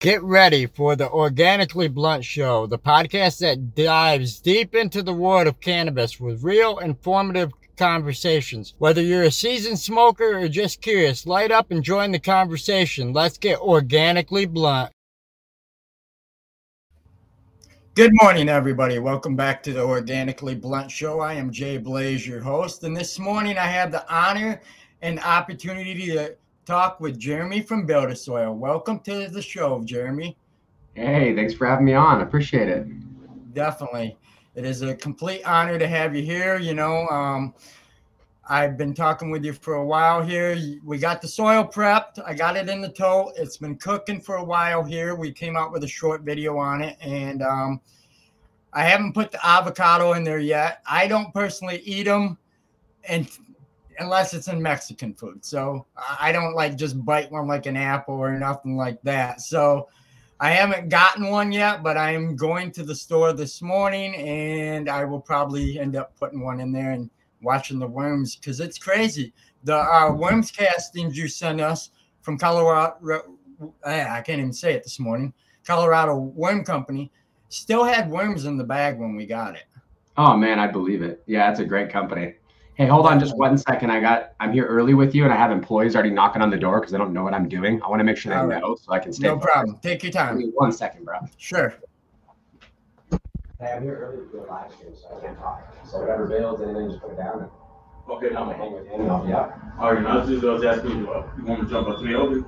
Get ready for the Organically Blunt Show, the podcast that dives deep into the world of cannabis with real, informative conversations. Whether you're a seasoned smoker or just curious, light up and join the conversation. Let's get organically blunt. Good morning, everybody. Welcome back to the Organically Blunt Show. I am Jay Blaze, your host, and this morning I have the honor and opportunity to talk with Jeremy from Build-A-Soil. Welcome to the show, Jeremy. Hey, thanks for having me on. I appreciate it. Definitely. It is a complete honor to have you here. You know, I've been talking with you for a while here. We got the soil prepped. I got it in the tote. It's been cooking for a while here. We came out with a short video on it, and I haven't put the avocado in there yet. I don't personally eat them, and unless it's in Mexican food. So I don't like just bite one like an apple or nothing like that. So I haven't gotten one yet, but I'm going to the store this morning and I will probably end up putting one in there and watching the worms, because it's crazy. The worms castings you sent us from Colorado, I can't even say it this morning, Colorado Worm Company, still had worms in the bag when we got it. Oh man, I believe it. Yeah, it's a great company. Hey, hold on just 1 second. I'm here early with you, and I have employees already knocking on the door because they don't know what I'm doing. I want to make sure they know so I can stay. No problem. Take your time. Give me 1 second, bro. Sure. Hey, I'm here early to do a live stream, so I can't talk. So whatever builds anything, just put it down. And okay, I'm going to hang with you. Yeah. All right, now I was asking you, you want me to jump on 3-0?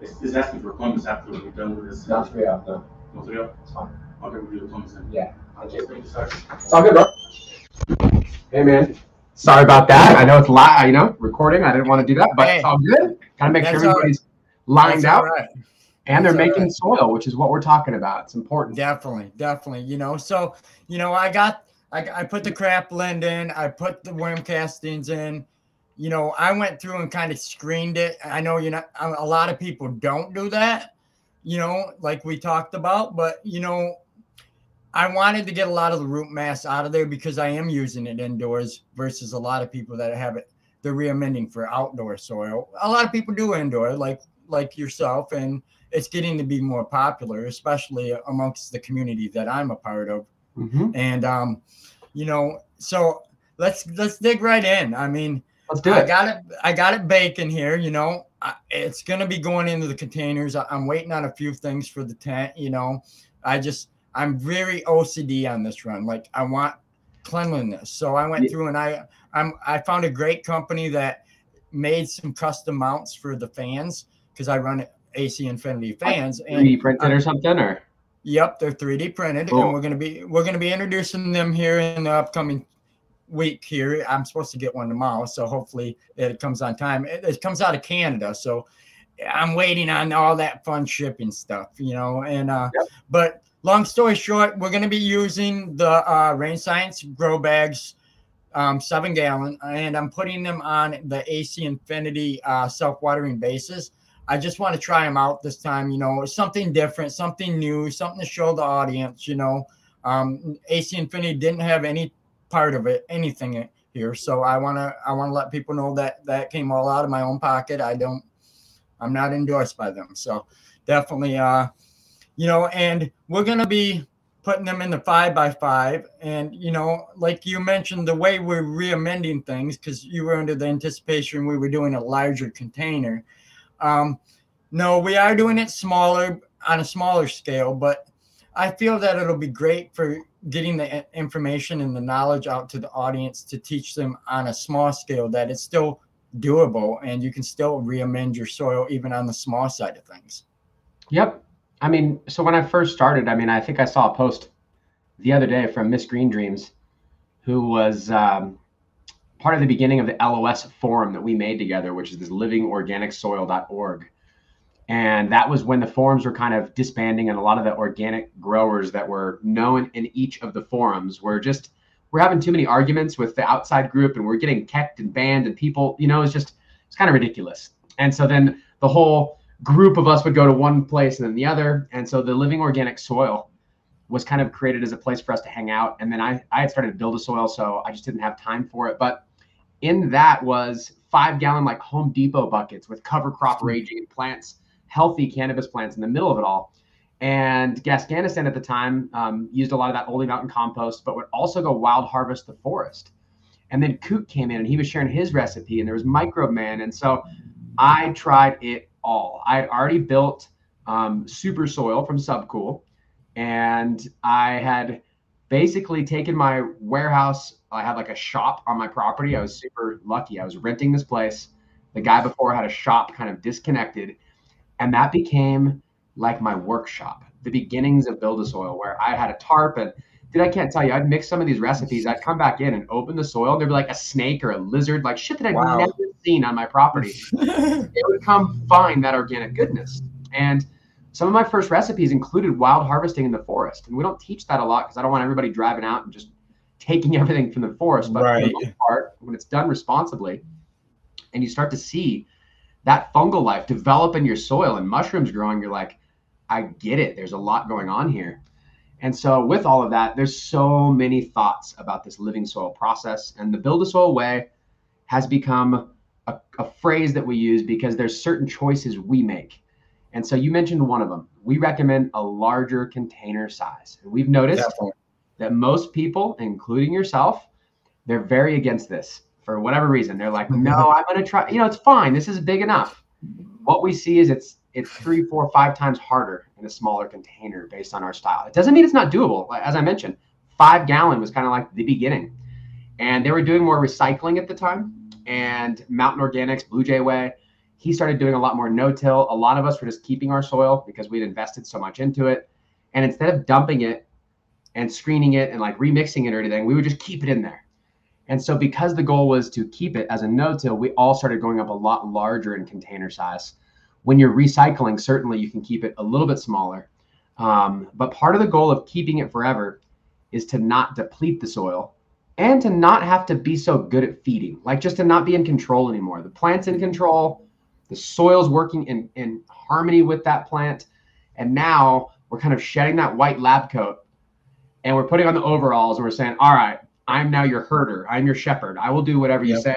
It's asking for comments after we're done with this. Not 3-0, no. No 3-0? It's fine. Okay, we'll do the comments then. Yeah. I'll just make it start. It's all good, bro. Hey man, sorry about that. I know it's live, you know, recording. I didn't want to do that, but hey, it's all good. Gotta make sure everybody's lined out, right, and they're making soil, which is what we're talking about. It's important. Definitely. You know, so you know, I put the crap blend in. I put the worm castings in. You know, I went through and kind of screened it. I know a lot of people don't do that. You know, like we talked about, but you know, I wanted to get a lot of the root mass out of there because I am using it indoors versus a lot of people that have it. They're reamending for outdoor soil. A lot of people do indoor, like yourself, and it's getting to be more popular, especially amongst the community that I'm a part of. Mm-hmm. And, you know, so let's dig right in. I mean, let's do it. I got it baking here, you know. It's going to be going into the containers. I'm waiting on a few things for the tent, you know. I'm very OCD on this run. Like I want cleanliness. So I went through and I found a great company that made some custom mounts for the fans, because I run AC Infinity fans. 3D printed or something, or? Yep, they're 3D printed. Cool. And we're gonna be introducing them here in the upcoming week here. I'm supposed to get one tomorrow, so hopefully it comes on time. It comes out of Canada, so I'm waiting on all that fun shipping stuff, you know. And but long story short, we're going to be using the Rain Science grow bags, 7-gallon, and I'm putting them on the AC Infinity self-watering bases. I just want to try them out this time, you know, something different, something new, something to show the audience, you know. AC Infinity didn't have any part of it, anything here, so I want to let people know that came all out of my own pocket. I'm not endorsed by them, so definitely. You know, and we're going to be putting them in the 5x5. And, you know, like you mentioned, the way we're reamending things, because you were under the anticipation we were doing a larger container. No, we are doing it smaller, on a smaller scale, but I feel that it'll be great for getting the information and the knowledge out to the audience to teach them on a small scale that it's still doable and you can still reamend your soil even on the small side of things. Yep. I mean, so when I first started, I mean, I think I saw a post the other day from Miss Green Dreams, who was part of the beginning of the LOS forum that we made together, which is this livingorganicsoil.org. And that was when the forums were kind of disbanding, and a lot of the organic growers that were known in each of the forums we're having too many arguments with the outside group, and we're getting kicked and banned, and people, you know, it's kind of ridiculous. And so then the whole group of us would go to one place and then the other. And so the Living Organic Soil was kind of created as a place for us to hang out. And then I had started to build a soil, so I just didn't have time for it. But in that was 5-gallon, like Home Depot buckets with cover crop raging and plants healthy cannabis plants in the middle of it all. And Gascanistan at the time used a lot of that old mountain compost, but would also go wild harvest the forest. And then Coot came in and he was sharing his recipe, and there was Microbe Man. And so I tried it all. I had already built Super Soil from Subcool, and I had basically taken my warehouse. I had like a shop on my property. I was super lucky. I was renting this place. The guy before had a shop kind of disconnected, and that became like my workshop, the beginnings of Build-A-Soil, where I had a tarp and I can't tell you, I'd mix some of these recipes. I'd come back in and open the soil, and there'd be like a snake or a lizard, like shit that I'd never seen on my property. It would come find that organic goodness. And some of my first recipes included wild harvesting in the forest. And we don't teach that a lot because I don't want everybody driving out and just taking everything from the forest. But for the most part, when it's done responsibly and you start to see that fungal life develop in your soil and mushrooms growing, you're like, I get it. There's a lot going on here. And so with all of that, there's so many thoughts about this living soil process, and the Build-A-Soil way has become a phrase that we use because there's certain choices we make. And so you mentioned one of them. We recommend a larger container size. And we've noticed that most people, including yourself, they're very against this for whatever reason. They're like, no, I'm going to try, you know, it's fine. This is big enough. What we see is it's 3, 4, 5 times harder in a smaller container based on our style. It doesn't mean it's not doable. As I mentioned, 5-gallon was kind of like the beginning. And they were doing more recycling at the time. And Mountain Organics, Blue Jay Way, he started doing a lot more no-till. A lot of us were just keeping our soil because we'd invested so much into it. And instead of dumping it and screening it and like remixing it or anything, we would just keep it in there. And so because the goal was to keep it as a no-till, we all started going up a lot larger in container size. When you're recycling, certainly you can keep it a little bit smaller. But part of the goal of keeping it forever is to not deplete the soil and to not have to be so good at feeding, like just to not be in control anymore. The plant's in control, the soil's working in harmony with that plant. And now we're kind of shedding that white lab coat and we're putting on the overalls and we're saying, all right, I'm now your herder. I'm your shepherd. I will do whatever you say,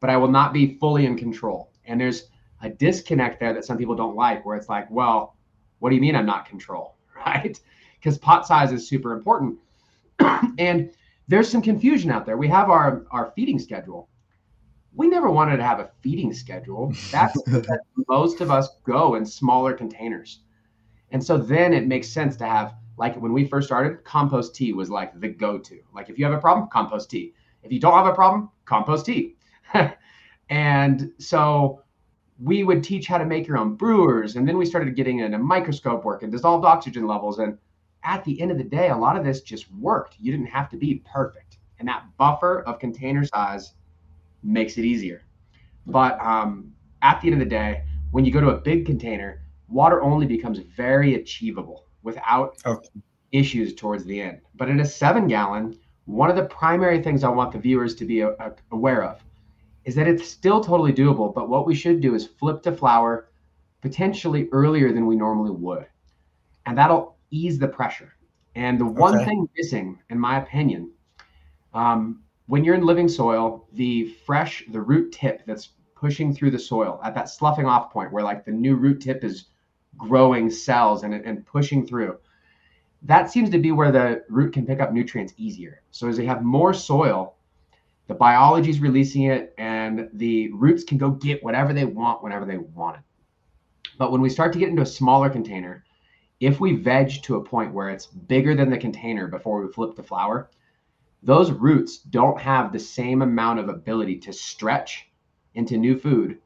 but I will not be fully in control. And there's a disconnect there that some people don't like, where it's like, well, what do you mean I'm not control, right? Because pot size is super important. And there's some confusion out there. We have our feeding schedule. We never wanted to have a feeding schedule. That's because most of us go in smaller containers. And so then it makes sense to have, like when we first started, compost tea was like the go-to. Like if you have a problem, compost tea. If you don't have a problem, compost tea. And so we would teach how to make your own brewers. And then we started getting into microscope work and dissolved oxygen levels. And at the end of the day, a lot of this just worked. You didn't have to be perfect. And that buffer of container size makes it easier. But at the end of the day, when you go to a big container, water only becomes very achievable without issues towards the end. But in a 7-gallon, one of the primary things I want the viewers to be aware of is that it's still totally doable, but what we should do is flip to flower potentially earlier than we normally would. And that'll ease the pressure. And the one thing missing, in my opinion, when you're in living soil, the root tip that's pushing through the soil at that sloughing off point where like the new root tip is growing cells and pushing through, that seems to be where the root can pick up nutrients easier. So as they have more soil, the biology is releasing it, and the roots can go get whatever they want whenever they want it. But when we start to get into a smaller container, if we veg to a point where it's bigger than the container before we flip the flower, those roots don't have the same amount of ability to stretch into new food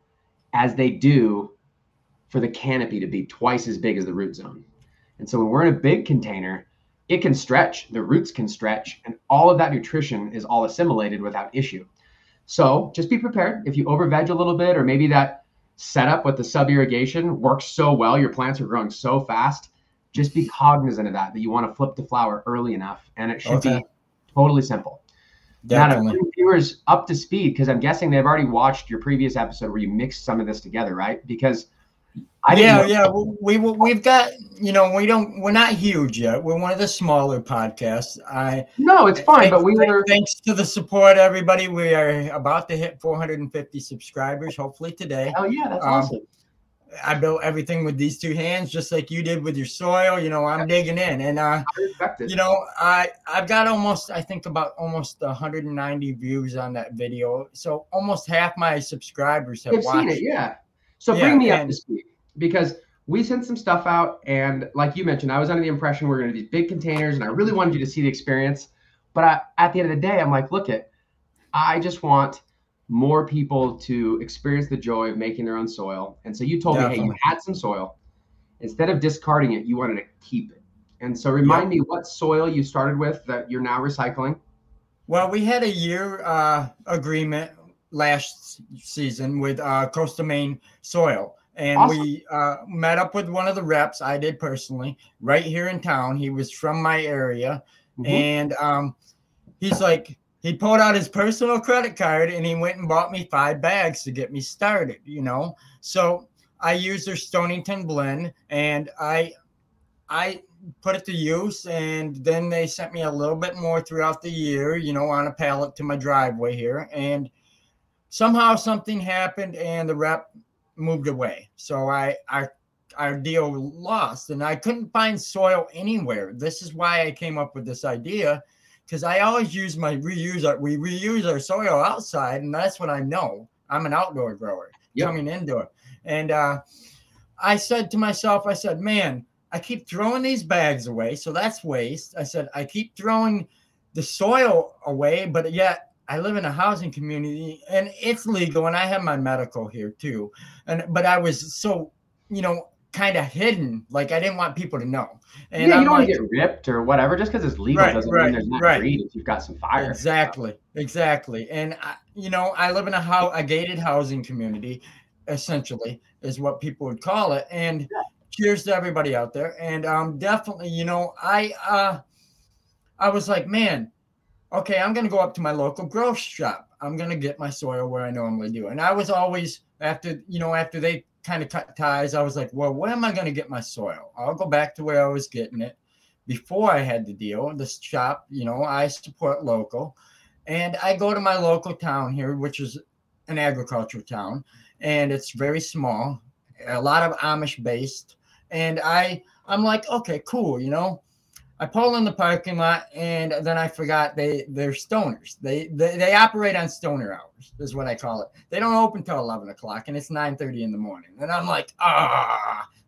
as they do for the canopy to be twice as big as the root zone. And so when we're in a big container, it can stretch, the roots can stretch, and all of that nutrition is all assimilated without issue. So just be prepared. If you over-veg a little bit, or maybe that setup with the sub-irrigation works so well, your plants are growing so fast, just be cognizant of that you want to flip the flower early enough, and it should be totally simple. Definitely. Now, to bring viewers up to speed, because I'm guessing they've already watched your previous episode where you mixed some of this together, right? Because we've got, you know, we're not huge yet. We're one of the smaller podcasts. It's fine, but thanks to the support, everybody. We are about to hit 450 subscribers, hopefully today. Oh yeah, that's awesome. I built everything with these two hands, just like you did with your soil. You know, I'm digging in, and you know, I've got almost, I think about almost 190 views on that video. So almost half my subscribers have watched it. Yeah. So bring me up to speed, because we sent some stuff out, and like you mentioned, I was under the impression we're going to do big containers, and I really wanted you to see the experience. But at the end of the day, I'm like, look it, I just want more people to experience the joy of making their own soil. And so you told me, hey, you had some soil. Instead of discarding it, you wanted to keep it. And so remind me what soil you started with that you're now recycling. Well, we had a year agreement last season with Coast of Maine soil. And we met up with one of the reps, I did personally, right here in town. He was from my area. Mm-hmm. And he's like, he pulled out his personal credit card and he went and bought me 5 bags to get me started, you know? So I used their Stonington blend and I put it to use, and then they sent me a little bit more throughout the year, you know, on a pallet to my driveway here. And somehow something happened and the rep moved away. So our deal lost, and I couldn't find soil anywhere. This is why I came up with this idea, because I always use we reuse our soil outside, and that's what I know. I'm an outdoor grower, coming indoor. And I said to myself, I said, man, I keep throwing these bags away, so that's waste. I said, I keep throwing the soil away, but yet I live in a housing community, and it's legal, and I have my medical here too. But I was so, you know, kind of hidden, like I didn't want people to know. And you don't want to get ripped or whatever. Just because it's legal doesn't mean there's not greed if you've got some fire. Exactly. And I live in a gated housing community, essentially, is what people would call it. And cheers to everybody out there. And definitely, you know, I was like, man, okay, I'm gonna go up to my local grow shop. I'm gonna get my soil where I normally do. And I was always after they kind of cut ties, I was like, well, where am I going to get my soil? I'll go back to where I was getting it before I had the deal. This shop, you know, I support local, and I go to my local town here, which is an agricultural town, and it's very small, a lot of Amish based. And I'm like, okay, cool. You know, I pull in the parking lot, and then I forgot they're stoners. They operate on stoner hours, is what I call it. They don't open till 11 o'clock, and it's 9:30 in the morning. And I'm like,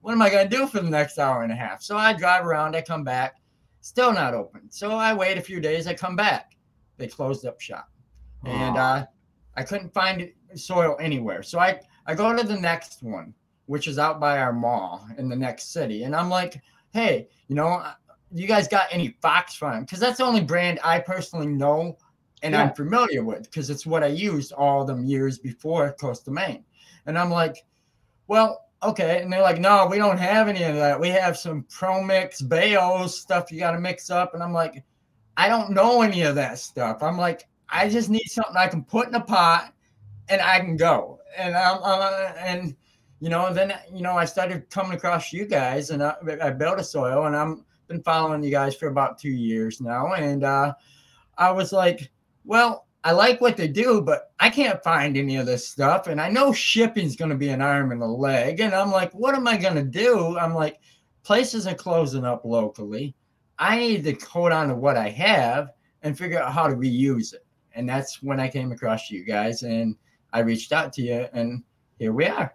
what am I going to do for the next hour and a half? So I drive around, I come back, still not open. So I wait a few days, I come back. They closed up shop. Wow. And I couldn't find soil anywhere. So I go to the next one, which is out by our mall in the next city. And I'm like, hey, you know, you guys got any Fox Farm? Because that's the only brand I personally know and I'm familiar with, because it's what I used all them years before Coast of Maine. And I'm like, well, okay. And they're like, no, we don't have any of that. We have some Pro-Mix, Bayos stuff you got to mix up. And I'm like, I don't know any of that stuff. I'm like, I just need something I can put in a pot and I can go. And I started coming across you guys, and I built a soil, and I'm been following you guys for about 2 years now. And I was like, well, I like what they do, but I can't find any of this stuff. And I know shipping's going to be an arm and a leg. And I'm like, what am I going to do? I'm like, places are closing up locally. I need to hold on to what I have and figure out how to reuse it. And that's when I came across you guys, and I reached out to you, and here we are.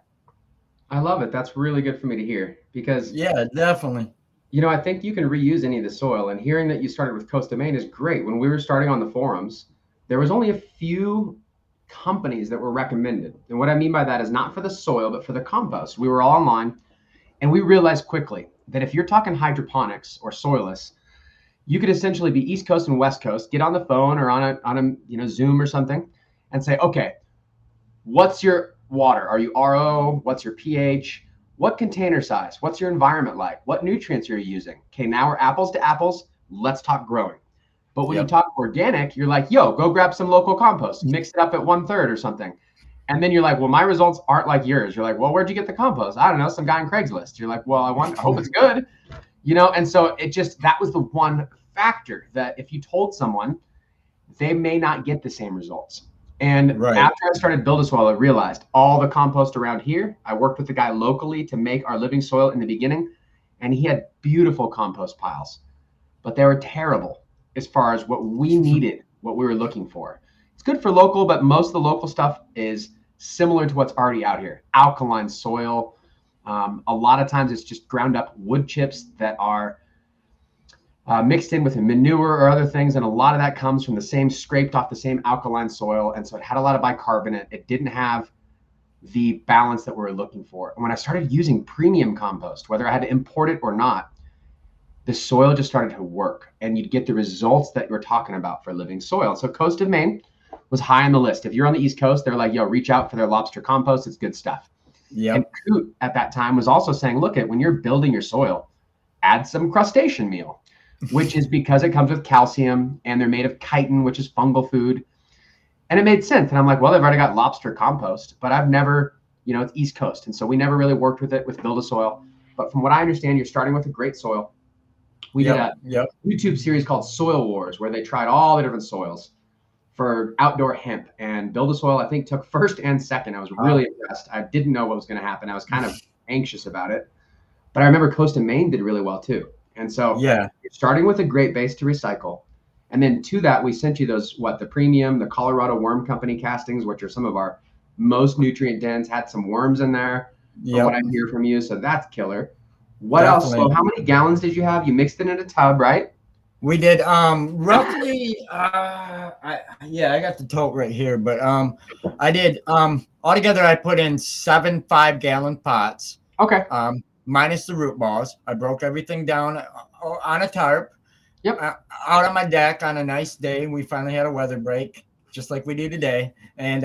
I love it. That's really good for me to hear, because definitely. You know, I think you can reuse any of the soil, and hearing that you started with Coast of Maine is great. When we were starting on the forums, there was only a few companies that were recommended. And what I mean by that is not for the soil, but for the compost. We were all online, and we realized quickly that if you're talking hydroponics or soilless, you could essentially be East Coast and West Coast, get on the phone or on a Zoom or something and say, okay, what's your water? Are you RO? What's your pH? What container size? What's your environment like? What nutrients are you using? Okay, now we're apples to apples. Let's talk growing. But when you talk organic, you're like, yo, go grab some local compost, mix it up at 1/3 or something. And then you're like, well, my results aren't like yours. You're like, well, where'd you get the compost? I don't know, some guy on Craigslist. You're like, well, I hope it's good. You know, and so it just, that was the one factor that if you told someone, they may not get the same results. And after I started Build-A-Soil, I realized all the compost around here. I worked with the guy locally to make our living soil in the beginning, and he had beautiful compost piles, but they were terrible as far as what we needed, what we were looking for. It's good for local, but most of the local stuff is similar to what's already out here. Alkaline soil. A lot of times it's just ground up wood chips that are mixed in with manure or other things. And a lot of that comes from the same, scraped off the same alkaline soil. And so it had a lot of bicarbonate. It didn't have the balance that we were looking for. And when I started using premium compost, whether I had to import it or not, the soil just started to work, and you'd get the results that you're talking about for living soil. So Coast of Maine was high on the list. If you're on the East Coast, they're like, yo, reach out for their lobster compost. It's good stuff. Yeah. And Coot at that time was also saying, look, at when you're building your soil, add some crustacean meal, which is because it comes with calcium and they're made of chitin, which is fungal food. And it made sense. And I'm like, well, they've already got lobster compost, but I've never, you know, it's East Coast. And so we never really worked with it with Build-A-Soil. But from what I understand, you're starting with a great soil. We did a YouTube series called Soil Wars, where they tried all the different soils for outdoor hemp, and Build-A-Soil, I think, took first and second. I was really impressed. I didn't know what was going to happen. I was kind of anxious about it, but I remember Coast of Maine did really well too. And so you're starting with a great base to recycle. And then to that, we sent you those, the premium, the Colorado Worm Company castings, which are some of our most nutrient dense, had some worms in there. Yeah. What I hear from you. So that's killer. What else? So how many gallons did you have? You mixed it in a tub, right? We did roughly, I got the tote right here, but I did, altogether I put in 7 5-gallon pots. Okay. Minus the root balls. I broke everything down on a tarp. Yep. Out on my deck on a nice day. We finally had a weather break, just like we do today. And,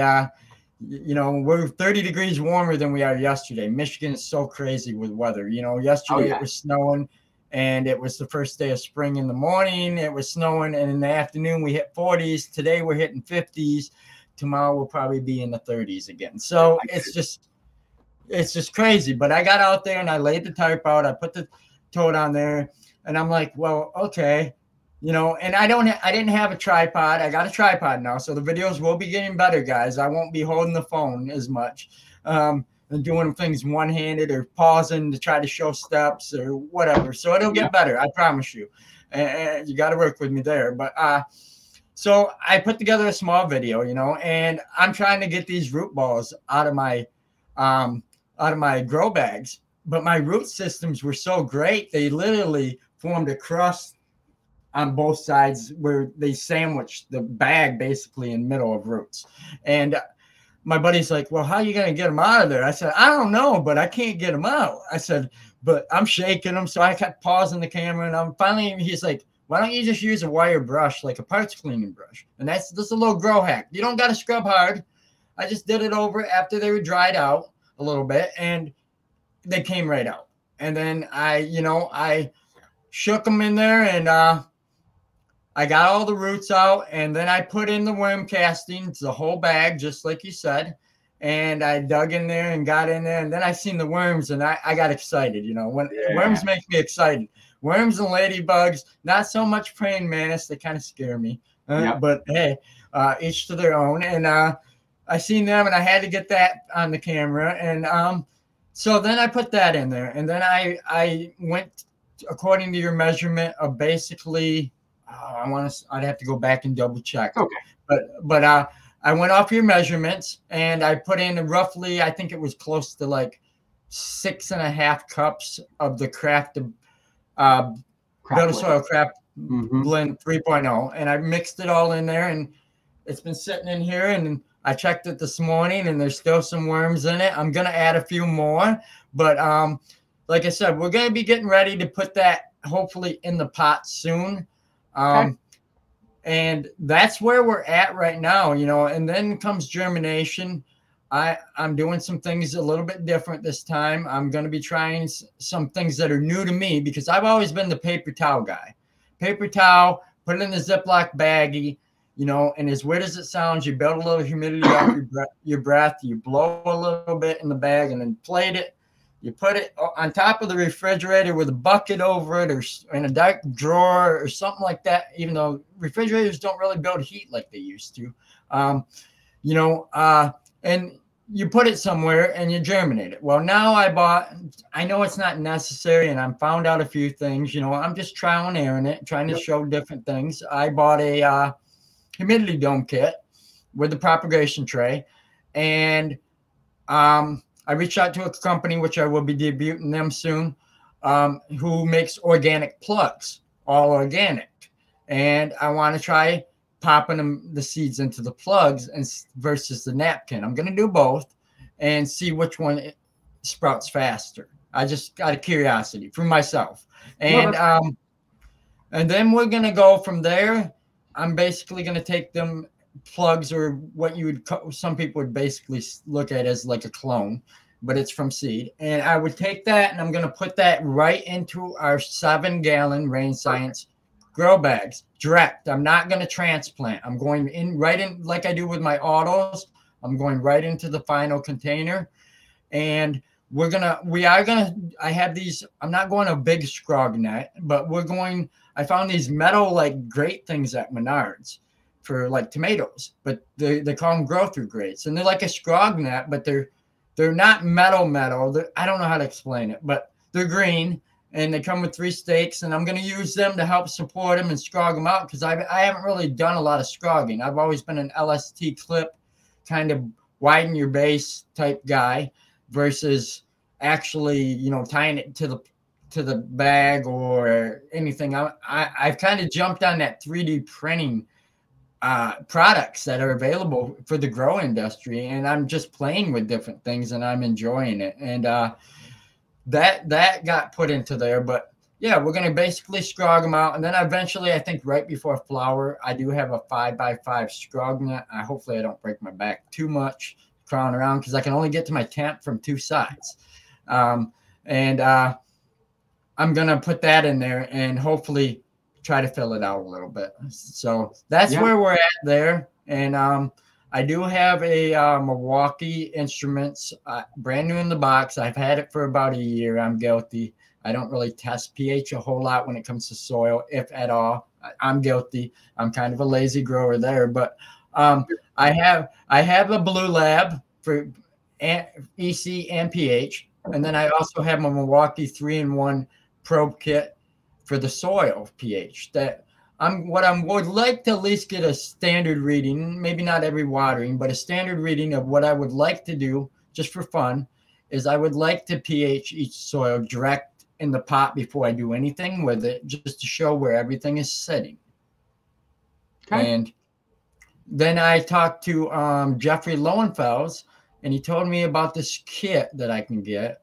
you know, we're 30 degrees warmer than we are yesterday. Michigan is so crazy with weather. You know, yesterday it was snowing. And it was the first day of spring in the morning. It was snowing. And in the afternoon, we hit 40s. Today, we're hitting 50s. Tomorrow, we'll probably be in the 30s again. So it's just crazy. But I got out there, and I laid the tarp out. I put the tote on there. And I'm like, well, okay. You know, and I didn't have a tripod. I got a tripod now. So the videos will be getting better, guys. I won't be holding the phone as much. And doing things one-handed or pausing to try to show steps or whatever. So it'll get better, I promise you. And you got to work with me there. But so I put together a small video, you know, and I'm trying to get these root balls out of my grow bags. But my root systems were so great, they literally formed a crust on both sides where they sandwiched the bag basically in the middle of roots. And my buddy's like, well, how are you going to get them out of there? I said, I don't know, but I can't get them out. I said, but I'm shaking them. So I kept pausing the camera, and I'm finally, he's like, why don't you just use a wire brush, like a parts cleaning brush? And that's a little grow hack. You don't got to scrub hard. I just did it over after they were dried out a little bit, and they came right out. And then I shook them in there, and I got all the roots out, and then I put in the worm castings, the whole bag, just like you said. And I dug in there and got in there, and then I seen the worms, and I got excited. You know, when worms make me excited. Worms and ladybugs, not so much praying mantis. They kind of scare me, but hey, each to their own. And I seen them, and I had to get that on the camera. And so then I put that in there, and then I went according to your measurement of basically. I'd have to go back and double check. Okay. But I went off your measurements, and I put in roughly, I think it was close to like 6.5 cups of the Build-A-Soil Craft Blend 3.0. And I mixed it all in there, and it's been sitting in here, and I checked it this morning, and there's still some worms in it. I'm going to add a few more, but like I said, we're going to be getting ready to put that hopefully in the pot soon. And that's where we're at right now, you know, and then comes germination. I'm doing some things a little bit different this time. I'm going to be trying some things that are new to me, because I've always been the paper towel guy. Paper towel, put it in the Ziploc baggie, you know, and as weird as it sounds, you build a little humidity off your breath, you blow a little bit in the bag and then plate it. You put it on top of the refrigerator with a bucket over it, or in a dark drawer or something like that, even though refrigerators don't really build heat like they used to. you know, and you put it somewhere and you germinate it. Well, now I know it's not necessary, and I found out a few things. You know, I'm just trial and erroring it, trying to show different things. I bought a humidity dome kit with the propagation tray, and I reached out to a company, which I will be debuting them soon, who makes organic plugs, all organic. And I want to try popping the seeds into the plugs versus the napkin. I'm going to do both and see which one sprouts faster. I just got a curiosity for myself. And then we're going to go from there. I'm basically going to take them plugs, or what you would some people would basically look at as like a clone, but it's from seed. And I would take that, and I'm going to put that right into our 7-gallon Rain Science grow bags, direct. I'm not going to transplant. I'm going in right in, like I do with my autos. I'm going right into the final container, and I have these, I'm not going a big scrog net, but I found these metal, like, great things at Menards for, like, tomatoes, but they call them grow through grates, and they're like a scrog net, but they're not metal. I don't know how to explain it, but they're green, and they come with 3 stakes, and I'm going to use them to help support them and scrog them out, because I haven't really done a lot of scrogging. I've always been an LST clip, kind of widen your base type guy, versus actually, you know, tying it to the bag or anything. I've kind of jumped on that 3D printing products that are available for the grow industry, and I'm just playing with different things, and I'm enjoying it. And that got put into there. But yeah, we're going to basically scrog them out, and then eventually, I think right before flower, I do have a 5x5 scrog net. Hopefully I don't break my back too much crawling around, because I can only get to my temp from 2 sides. I'm going to put that in there and hopefully try to fill it out a little bit. So that's where we're at there. And I do have a Milwaukee Instruments, brand new in the box. I've had it for about a year. I'm guilty. I don't really test pH a whole lot when it comes to soil, if at all. I'm guilty. I'm kind of a lazy grower there. But I have a Blue Lab for EC and pH. And then I also have my Milwaukee 3-in-1 probe kit for the soil pH. That would like to at least get a standard reading, maybe not every watering, but a standard reading of what I would like to do just for fun is I would like to pH each soil direct in the pot before I do anything with it, just to show where everything is sitting. Okay. And then I talked to Jeffrey Lowenfels, and he told me about this kit that I can get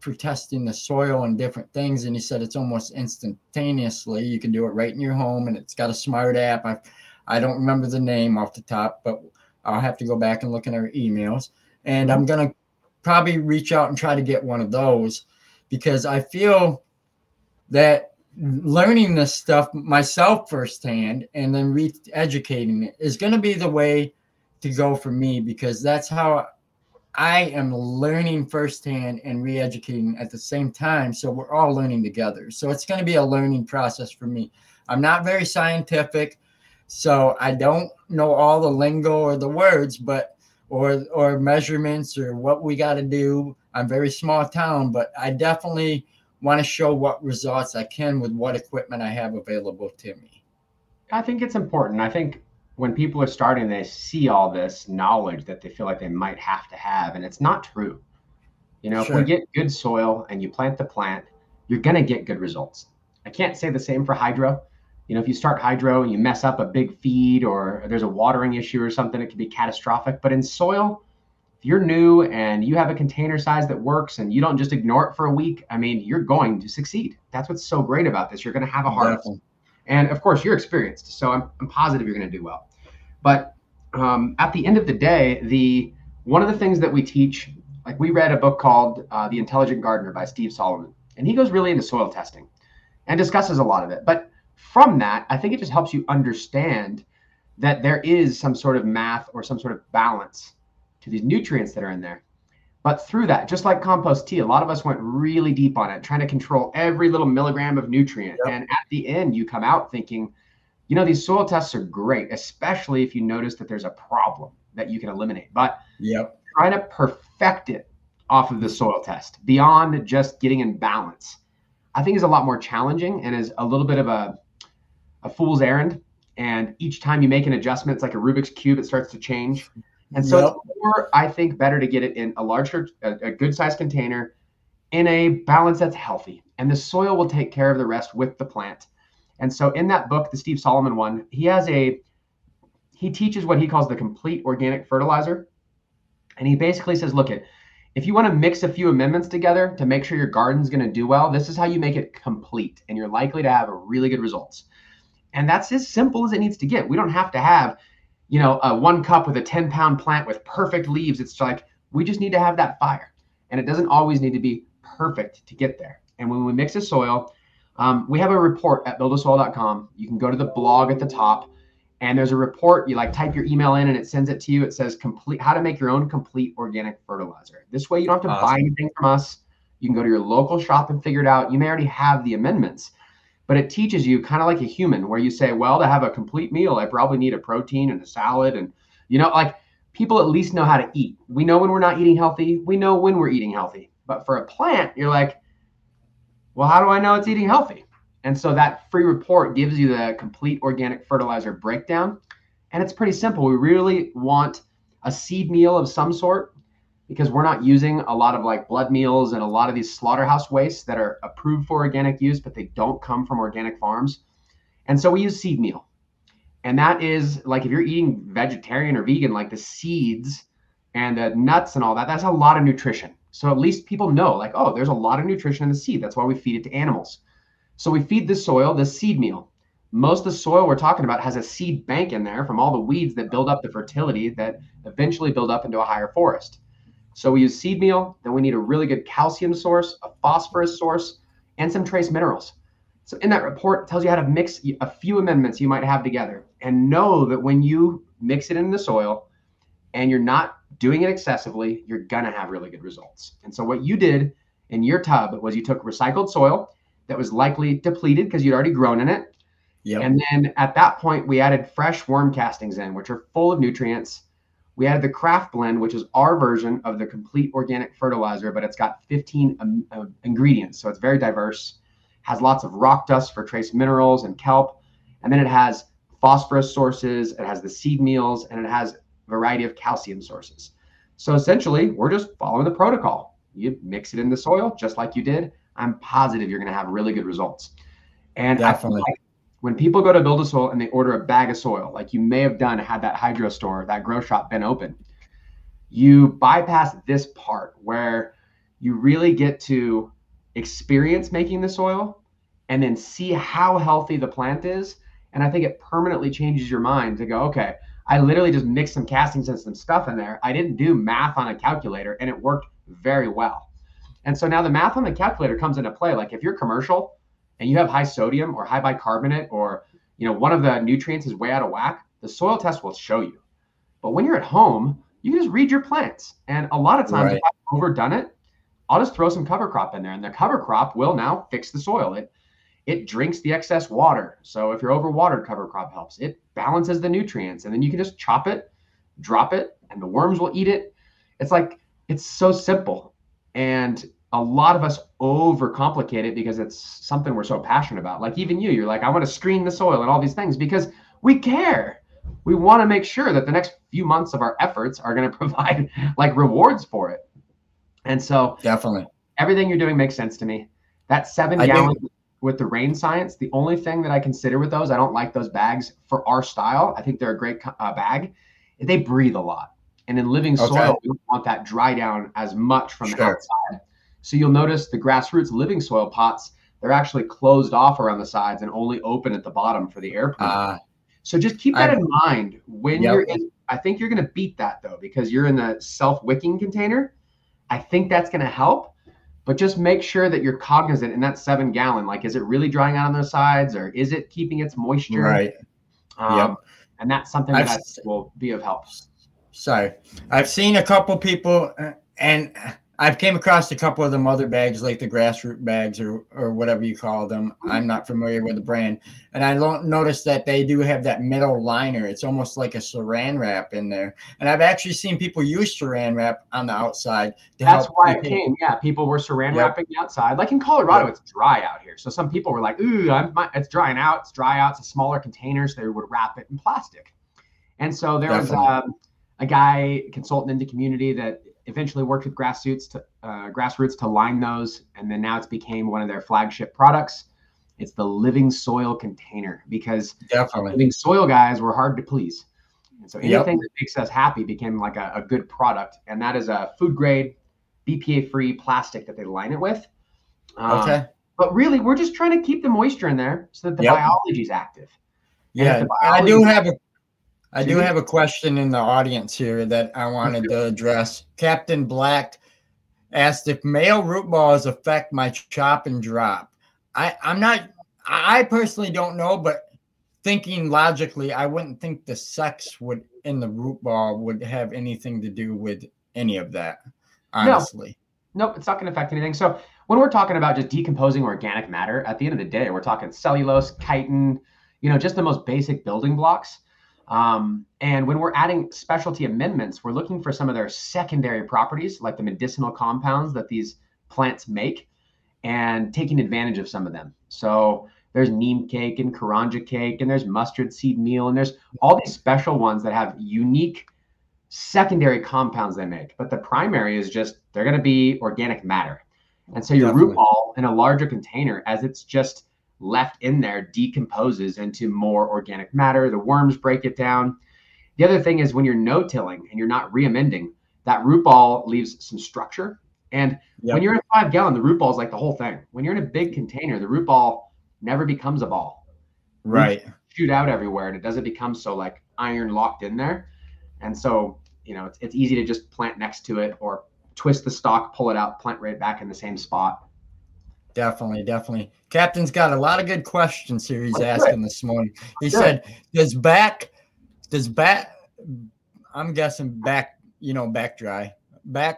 for testing the soil and different things. And he said it's almost instantaneously. You can do it right in your home, and it's got a smart app. I don't remember the name off the top, but I'll have to go back and look in our emails. And I'm going to probably reach out and try to get one of those, because I feel that learning this stuff myself firsthand and then re-educating it is going to be the way to go for me, because that's how I am learning firsthand and re-educating at the same time. So we're all learning together. So it's going to be a learning process for me. I'm not very scientific, so I don't know all the lingo or the words, but or measurements or what we got to do. I'm very small town, but I definitely want to show what results I can with what equipment I have available to me. I think it's important. I think when people are starting, they see all this knowledge that they feel like they might have to have, and it's not true. You know, If we get good soil and you plant the plant, you're going to get good results. I can't say the same for hydro. You know, if you start hydro and you mess up a big feed, or there's a watering issue or something, it can be catastrophic. But in soil, if you're new and you have a container size that works and you don't just ignore it for a week, I mean, you're going to succeed. That's what's so great about this. You're going to have a harvest. Definitely. And of course, you're experienced, so I'm positive you're going to do well. But at the end of the day, one of the things that we teach, like we read a book called The Intelligent Gardener by Steve Solomon, and he goes really into soil testing and discusses a lot of it. But from that, I think it just helps you understand that there is some sort of math or some sort of balance to these nutrients that are in there. But through that, just like compost tea, a lot of us went really deep on it, trying to control every little milligram of nutrient. Yep. And at the end, you come out thinking, you know, these soil tests are great, especially if you notice that there's a problem. that you can eliminate. But try to perfect it off of the soil test beyond just getting in balance, I think, is a lot more challenging and is a little bit of a fool's errand. And each time you make an adjustment, it's like a Rubik's Cube, it starts to change. And so it's more, I think, better to get it in a larger, a good sized container in a balance that's healthy. And the soil will take care of the rest with the plant. And so in that book, the Steve Solomon one, he teaches what he calls the complete organic fertilizer. And he basically says, look, if you want to mix a few amendments together to make sure your garden's going to do well, this is how you make it complete. And you're likely to have really good results. And that's as simple as it needs to get. We don't have to have, you know, a 1 cup with a 10 pound plant with perfect leaves. It's like, we just need to have that fire. And it doesn't always need to be perfect to get there. And when we mix a soil, we have a report at buildasoil.com. You can go to the blog at the top, and there's a report. You like type your email in and it sends it to you. It says complete, how to make your own complete organic fertilizer. This way you don't have to buy anything from us. You can go to your local shop and figure it out. You may already have the amendments, but it teaches you kind of like a human, where you say, well, to have a complete meal, I probably need a protein and a salad. And, you know, like, people at least know how to eat. We know when we're not eating healthy. We know when we're eating healthy. But for a plant, you're like, well, how do I know it's eating healthy? And so that free report gives you the complete organic fertilizer breakdown. And it's pretty simple. We really want a seed meal of some sort, because we're not using a lot of like blood meals and a lot of these slaughterhouse wastes that are approved for organic use, but they don't come from organic farms. And so we use seed meal. And that is like, if you're eating vegetarian or vegan, like the seeds and the nuts and all that, that's a lot of nutrition. So at least people know, like, oh, there's a lot of nutrition in the seed. That's why we feed it to animals. So we feed the soil this seed meal. Most of the soil we're talking about has a seed bank in there from all the weeds that build up the fertility that eventually build up into a higher forest. So we use seed meal, then we need a really good calcium source, a phosphorus source, and some trace minerals. So in that report, it tells you how to mix a few amendments you might have together, and know that when you mix it in the soil and you're not doing it excessively, you're gonna have really good results. And so what you did in your tub was you took recycled soil that was likely depleted because you'd already grown in it. And then at that point, we added fresh worm castings in, which are full of nutrients. We added the Craft Blend, which is our version of the complete organic fertilizer, but it's got 15 ingredients. So it's very diverse, has lots of rock dust for trace minerals and kelp. And then it has phosphorus sources, it has the seed meals, and it has a variety of calcium sources. So essentially, we're just following the protocol. You mix it in the soil, just like you did. I'm positive you're gonna have really good results. And definitely. When people go to Build-A-Soil and they order a bag of soil, like you may have done had that hydro store, that grow shop been open, you bypass this part where you really get to experience making the soil and then see how healthy the plant is. And I think it permanently changes your mind to go, okay, I literally just mixed some castings and some stuff in there. I didn't do math on a calculator, and it worked very well. And so now the math on the calculator comes into play. Like if you're commercial, and you have high sodium or high bicarbonate, or you know one of the nutrients is way out of whack, the soil test will show you. But when you're at home, you can just read your plants. And a lot of times, if I've overdone it, I'll just throw some cover crop in there, and the cover crop will now fix the soil. It drinks the excess water. So if you're overwatered, cover crop helps. It balances the nutrients, and then you can just chop it, drop it, and the worms will eat it. It's like, it's so simple. And a lot of us overcomplicate it because it's something we're so passionate about. Like even you're like, I want to screen the soil and all these things because we care. We want to make sure that the next few months of our efforts are going to provide like rewards for it. And so definitely everything you're doing makes sense to me. That 7 gallon with the Rain Science, the only thing that I consider with those, I don't like those bags for our style. I think they're a great bag. They breathe a lot. And in living soil, we don't want that dry down as much from the outside. So you'll notice the Grassroots living soil pots, they're actually closed off around the sides and only open at the bottom for the air. So just keep that in mind when you're in. I think you're going to beat that though, because you're in the self-wicking container. I think that's going to help, but just make sure that you're cognizant in that 7 gallon. Like, is it really drying out on those sides, or is it keeping its moisture? And that's something that I will be of help. So I've seen a couple people and I've came across a couple of them other bags, like the Grassroots bags or whatever you call them. I'm not familiar with the brand. And I noticed that they do have that metal liner. It's almost like a saran wrap in there. And I've actually seen people use saran wrap on the outside. That's why it came. Yeah, people were saran wrapping the outside. Like in Colorado, it's dry out here. So some people were like, ooh, it's drying out. It's dry out. It's a smaller container. So they would wrap it in plastic. And so there was a guy, consultant in the community that eventually worked with Grassroots to line those. And then now it's became one of their flagship products. It's the Living Soil container, because Living Soil guys were hard to please. And so anything that makes us happy became like a good product. And that is a food grade, BPA free plastic that they line it with. But really, we're just trying to keep the moisture in there so that the biology is active. Yeah, I do have a question in the audience here that I wanted to address. Captain Black asked if male root balls affect my chop and drop. I personally don't know, but thinking logically, I wouldn't think the sex would in the root ball would have anything to do with any of that, honestly. Nope, it's not going to affect anything. So when we're talking about just decomposing organic matter, at the end of the day, we're talking cellulose, chitin, just the most basic building blocks. And when we're adding specialty amendments, we're looking for some of their secondary properties, like the medicinal compounds that these plants make, and taking advantage of some of them. So there's neem cake and karanja cake, and there's mustard seed meal, and there's all these special ones that have unique secondary compounds they make. But the primary is just, they're going to be organic matter. And so your root ball in a larger container, as it's just left in there, decomposes into more organic matter. The worms break it down. The other thing is when you're no-tilling and you're not reamending, that root ball leaves some structure. And when you're in a 5-gallon, the root ball is like the whole thing. When you're in a big container, the root ball never becomes a ball. Right. You shoot out everywhere, and it doesn't become so like iron locked in there. And so, it's easy to just plant next to it or twist the stalk, pull it out, plant right back in the same spot. Definitely. Captain's got a lot of good questions here he's asking this morning. He said, does back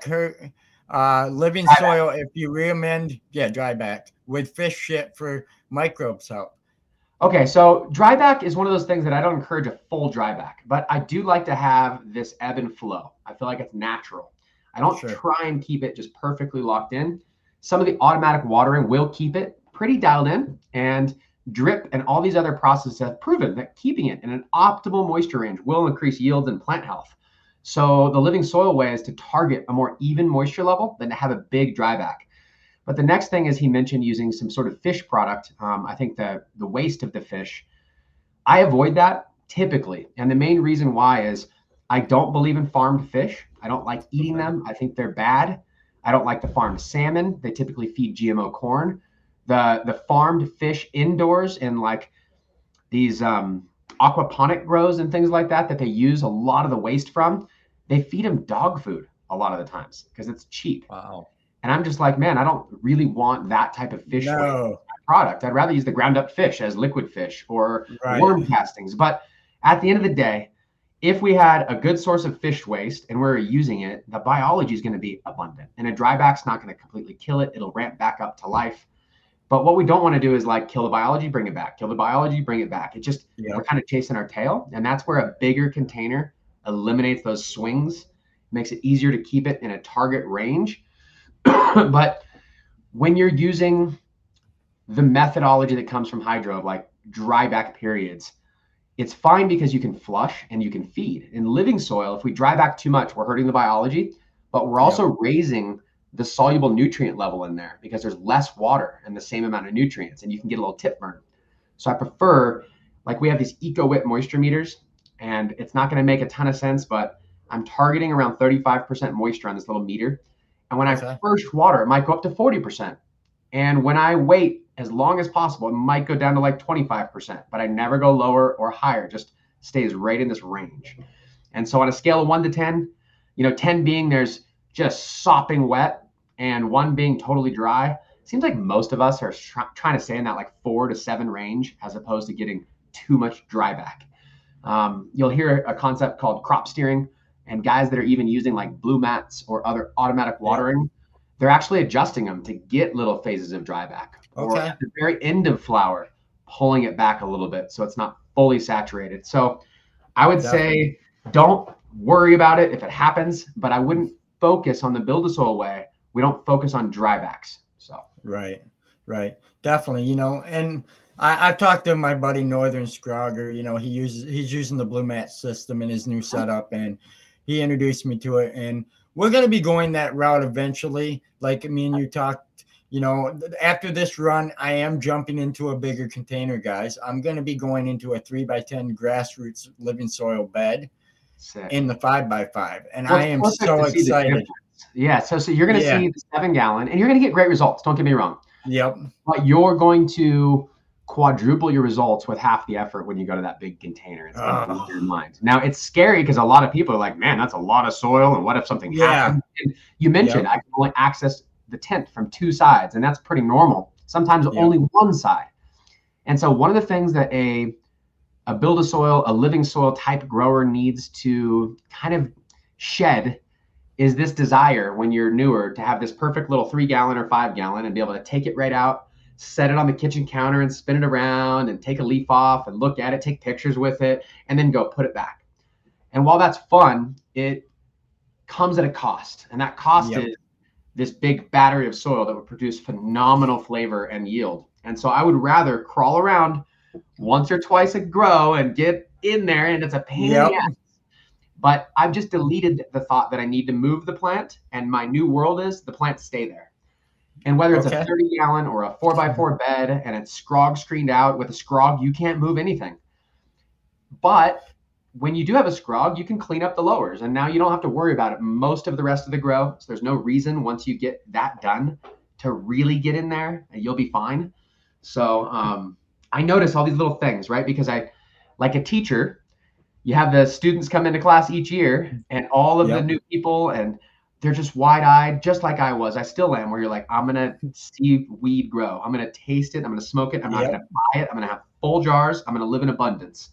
hurt living soil if you reamend? Yeah, dry back with fish shit for microbes help. Okay, so dry back is one of those things that I don't encourage a full dry back, but I do like to have this ebb and flow. I feel like it's natural. I don't try and keep it just perfectly locked in. Some of the automatic watering will keep it pretty dialed in, and drip and all these other processes have proven that keeping it in an optimal moisture range will increase yields and plant health. So the living soil way is to target a more even moisture level than to have a big dryback. But the next thing is he mentioned using some sort of fish product. I think the waste of the fish, I avoid that typically. And the main reason why is I don't believe in farmed fish. I don't like eating them. I think they're bad. I don't like the farmed salmon. They typically feed GMO corn. The farmed fish indoors in like these aquaponic grows and things like that they use a lot of the waste from, they feed them dog food a lot of the times because it's cheap. Wow. And I'm just like, man, I don't really want that type of fish product. I'd rather use the ground up fish as liquid fish or worm castings. But at the end of the day, if we had a good source of fish waste and we're using it, the biology is going to be abundant, and a dryback's not going to completely kill it. It'll ramp back up to life. But what we don't want to do is like kill the biology, bring it back, kill the biology, bring it back. It just, we're kind of chasing our tail. And that's where a bigger container eliminates those swings, makes it easier to keep it in a target range. But when you're using the methodology that comes from hydro, like dryback periods, it's fine because you can flush and you can feed. In living soil, if we dry back too much, we're hurting the biology, but we're also raising the soluble nutrient level in there because there's less water and the same amount of nutrients, and you can get a little tip burn. So I prefer, like we have these EcoWit moisture meters, and it's not gonna make a ton of sense, but I'm targeting around 35% moisture on this little meter. And when I first water, it might go up to 40%. And when I wait as long as possible, it might go down to like 25%, but I never go lower or higher, just stays right in this range. And so on a scale of 1 to 10, 10 being there's just sopping wet and 1 being totally dry, seems like most of us are trying to stay in that like 4 to 7 range as opposed to getting too much dry back. You'll hear a concept called crop steering, and guys that are even using like blue mats or other automatic watering they're actually adjusting them to get little phases of dryback, or at the very end of flower, pulling it back a little bit so it's not fully saturated. So I would say don't worry about it if it happens, but I wouldn't focus on the Build-A-Soil way. We don't focus on drybacks. So right, definitely. You know, and I've talked to my buddy Northern Scrogger. You know, he's using the Blue Mat system in his new setup, and he introduced me to it. And we're going to be going that route eventually. Like me and you talked, you know, after this run, I am jumping into a bigger container, guys. I'm going to be going into a 3x10 Grassroots living soil bed in the 5x5, and I am so excited. Yeah, so you're going to see the 7 gallon, and you're going to get great results. Don't get me wrong. Yep. But you're going to quadruple your results with half the effort when you go to that big container. It's going to your mind. Now it's scary because a lot of people are like, "Man, that's a lot of soil, and what if something happens?" And you mentioned I can only access the tent from 2 sides, and that's pretty normal. Sometimes only 1 side. And so one of the things that a Build-A-Soil, a living soil type grower needs to kind of shed is this desire when you're newer to have this perfect little 3 gallon or 5 gallon and be able to take it right out, set it on the kitchen counter and spin it around and take a leaf off and look at it, take pictures with it, and then go put it back. And while that's fun, it comes at a cost. And that cost is this big battery of soil that would produce phenomenal flavor and yield. And so I would rather crawl around once or twice a grow and get in there, and it's a pain in the ass. But I've just deleted the thought that I need to move the plant, and my new world is the plants stay there. And whether it's a 30 gallon or a 4x4 bed and it's scrog screened out with a scrog, you can't move anything. But when you do have a scrog, you can clean up the lowers, and now you don't have to worry about it most of the rest of the grow. So there's no reason once you get that done to really get in there, and you'll be fine. So I notice all these little things, right? Because I, like a teacher, you have the students come into class each year, and all of the new people, and they're just wide-eyed, just like I was. I still am, where you're like, I'm going to see weed grow. I'm going to taste it. I'm going to smoke it. I'm not going to buy it. I'm going to have full jars. I'm going to live in abundance.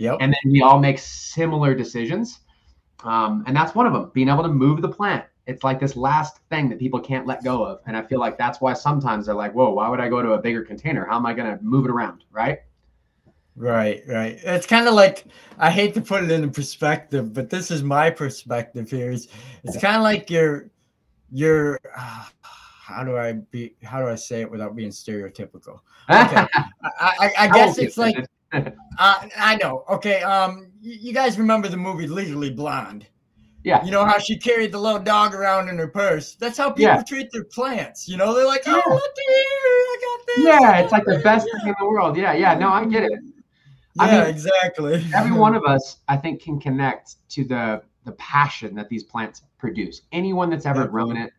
And then we all make similar decisions. And that's one of them, being able to move the plant. It's like this last thing that people can't let go of. And I feel like that's why sometimes they're like, whoa, why would I go to a bigger container? How am I going to move it around, right? Right. It's kind of like, I hate to put it into perspective, but this is my perspective here. It's kind of like your how do I say it without being stereotypical? Okay. I guess it's like, I know. Okay. You guys remember the movie Legally Blonde? Yeah. You know how she carried the little dog around in her purse? That's how people treat their plants. You know, they're like, oh, look here, I got this. Yeah. It's like the best thing in the world. Yeah. No, I get it. I mean, exactly. Every one of us, I think, can connect to the passion that these plants produce. Anyone that's ever grown it,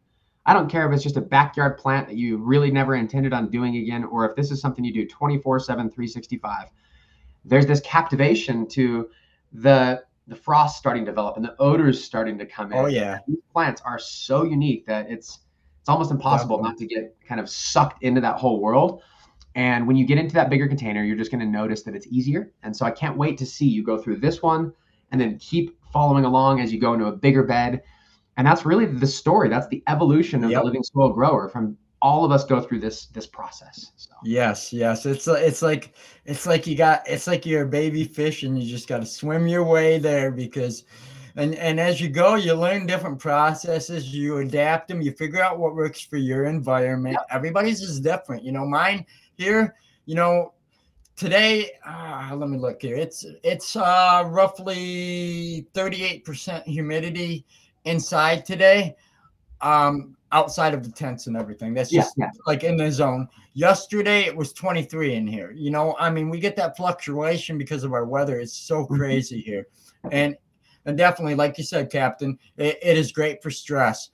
I don't care if it's just a backyard plant that you really never intended on doing again, or if this is something you do 24/7, 365. There's this captivation to the frost starting to develop and the odors starting to come in. Oh, yeah. These plants are so unique that it's almost impossible not to get kind of sucked into that whole world. And when you get into that bigger container, you're just going to notice that it's easier. And so I can't wait to see you go through this one and then keep following along as you go into a bigger bed. And that's really the story. That's the evolution of the living soil grower. From all of us go through this process. So. Yes. It's like you're a baby fish and you just got to swim your way there, because and as you go, you learn different processes, you adapt them, you figure out what works for your environment. Everybody's is different. You know, mine here, you know, today, let me look here. It's roughly 38% humidity inside today, outside of the tents and everything. That's just like in the zone. Yesterday, it was 23 in here. You know, I mean, we get that fluctuation because of our weather. It's so crazy here. And definitely, like you said, Captain, it is great for stress.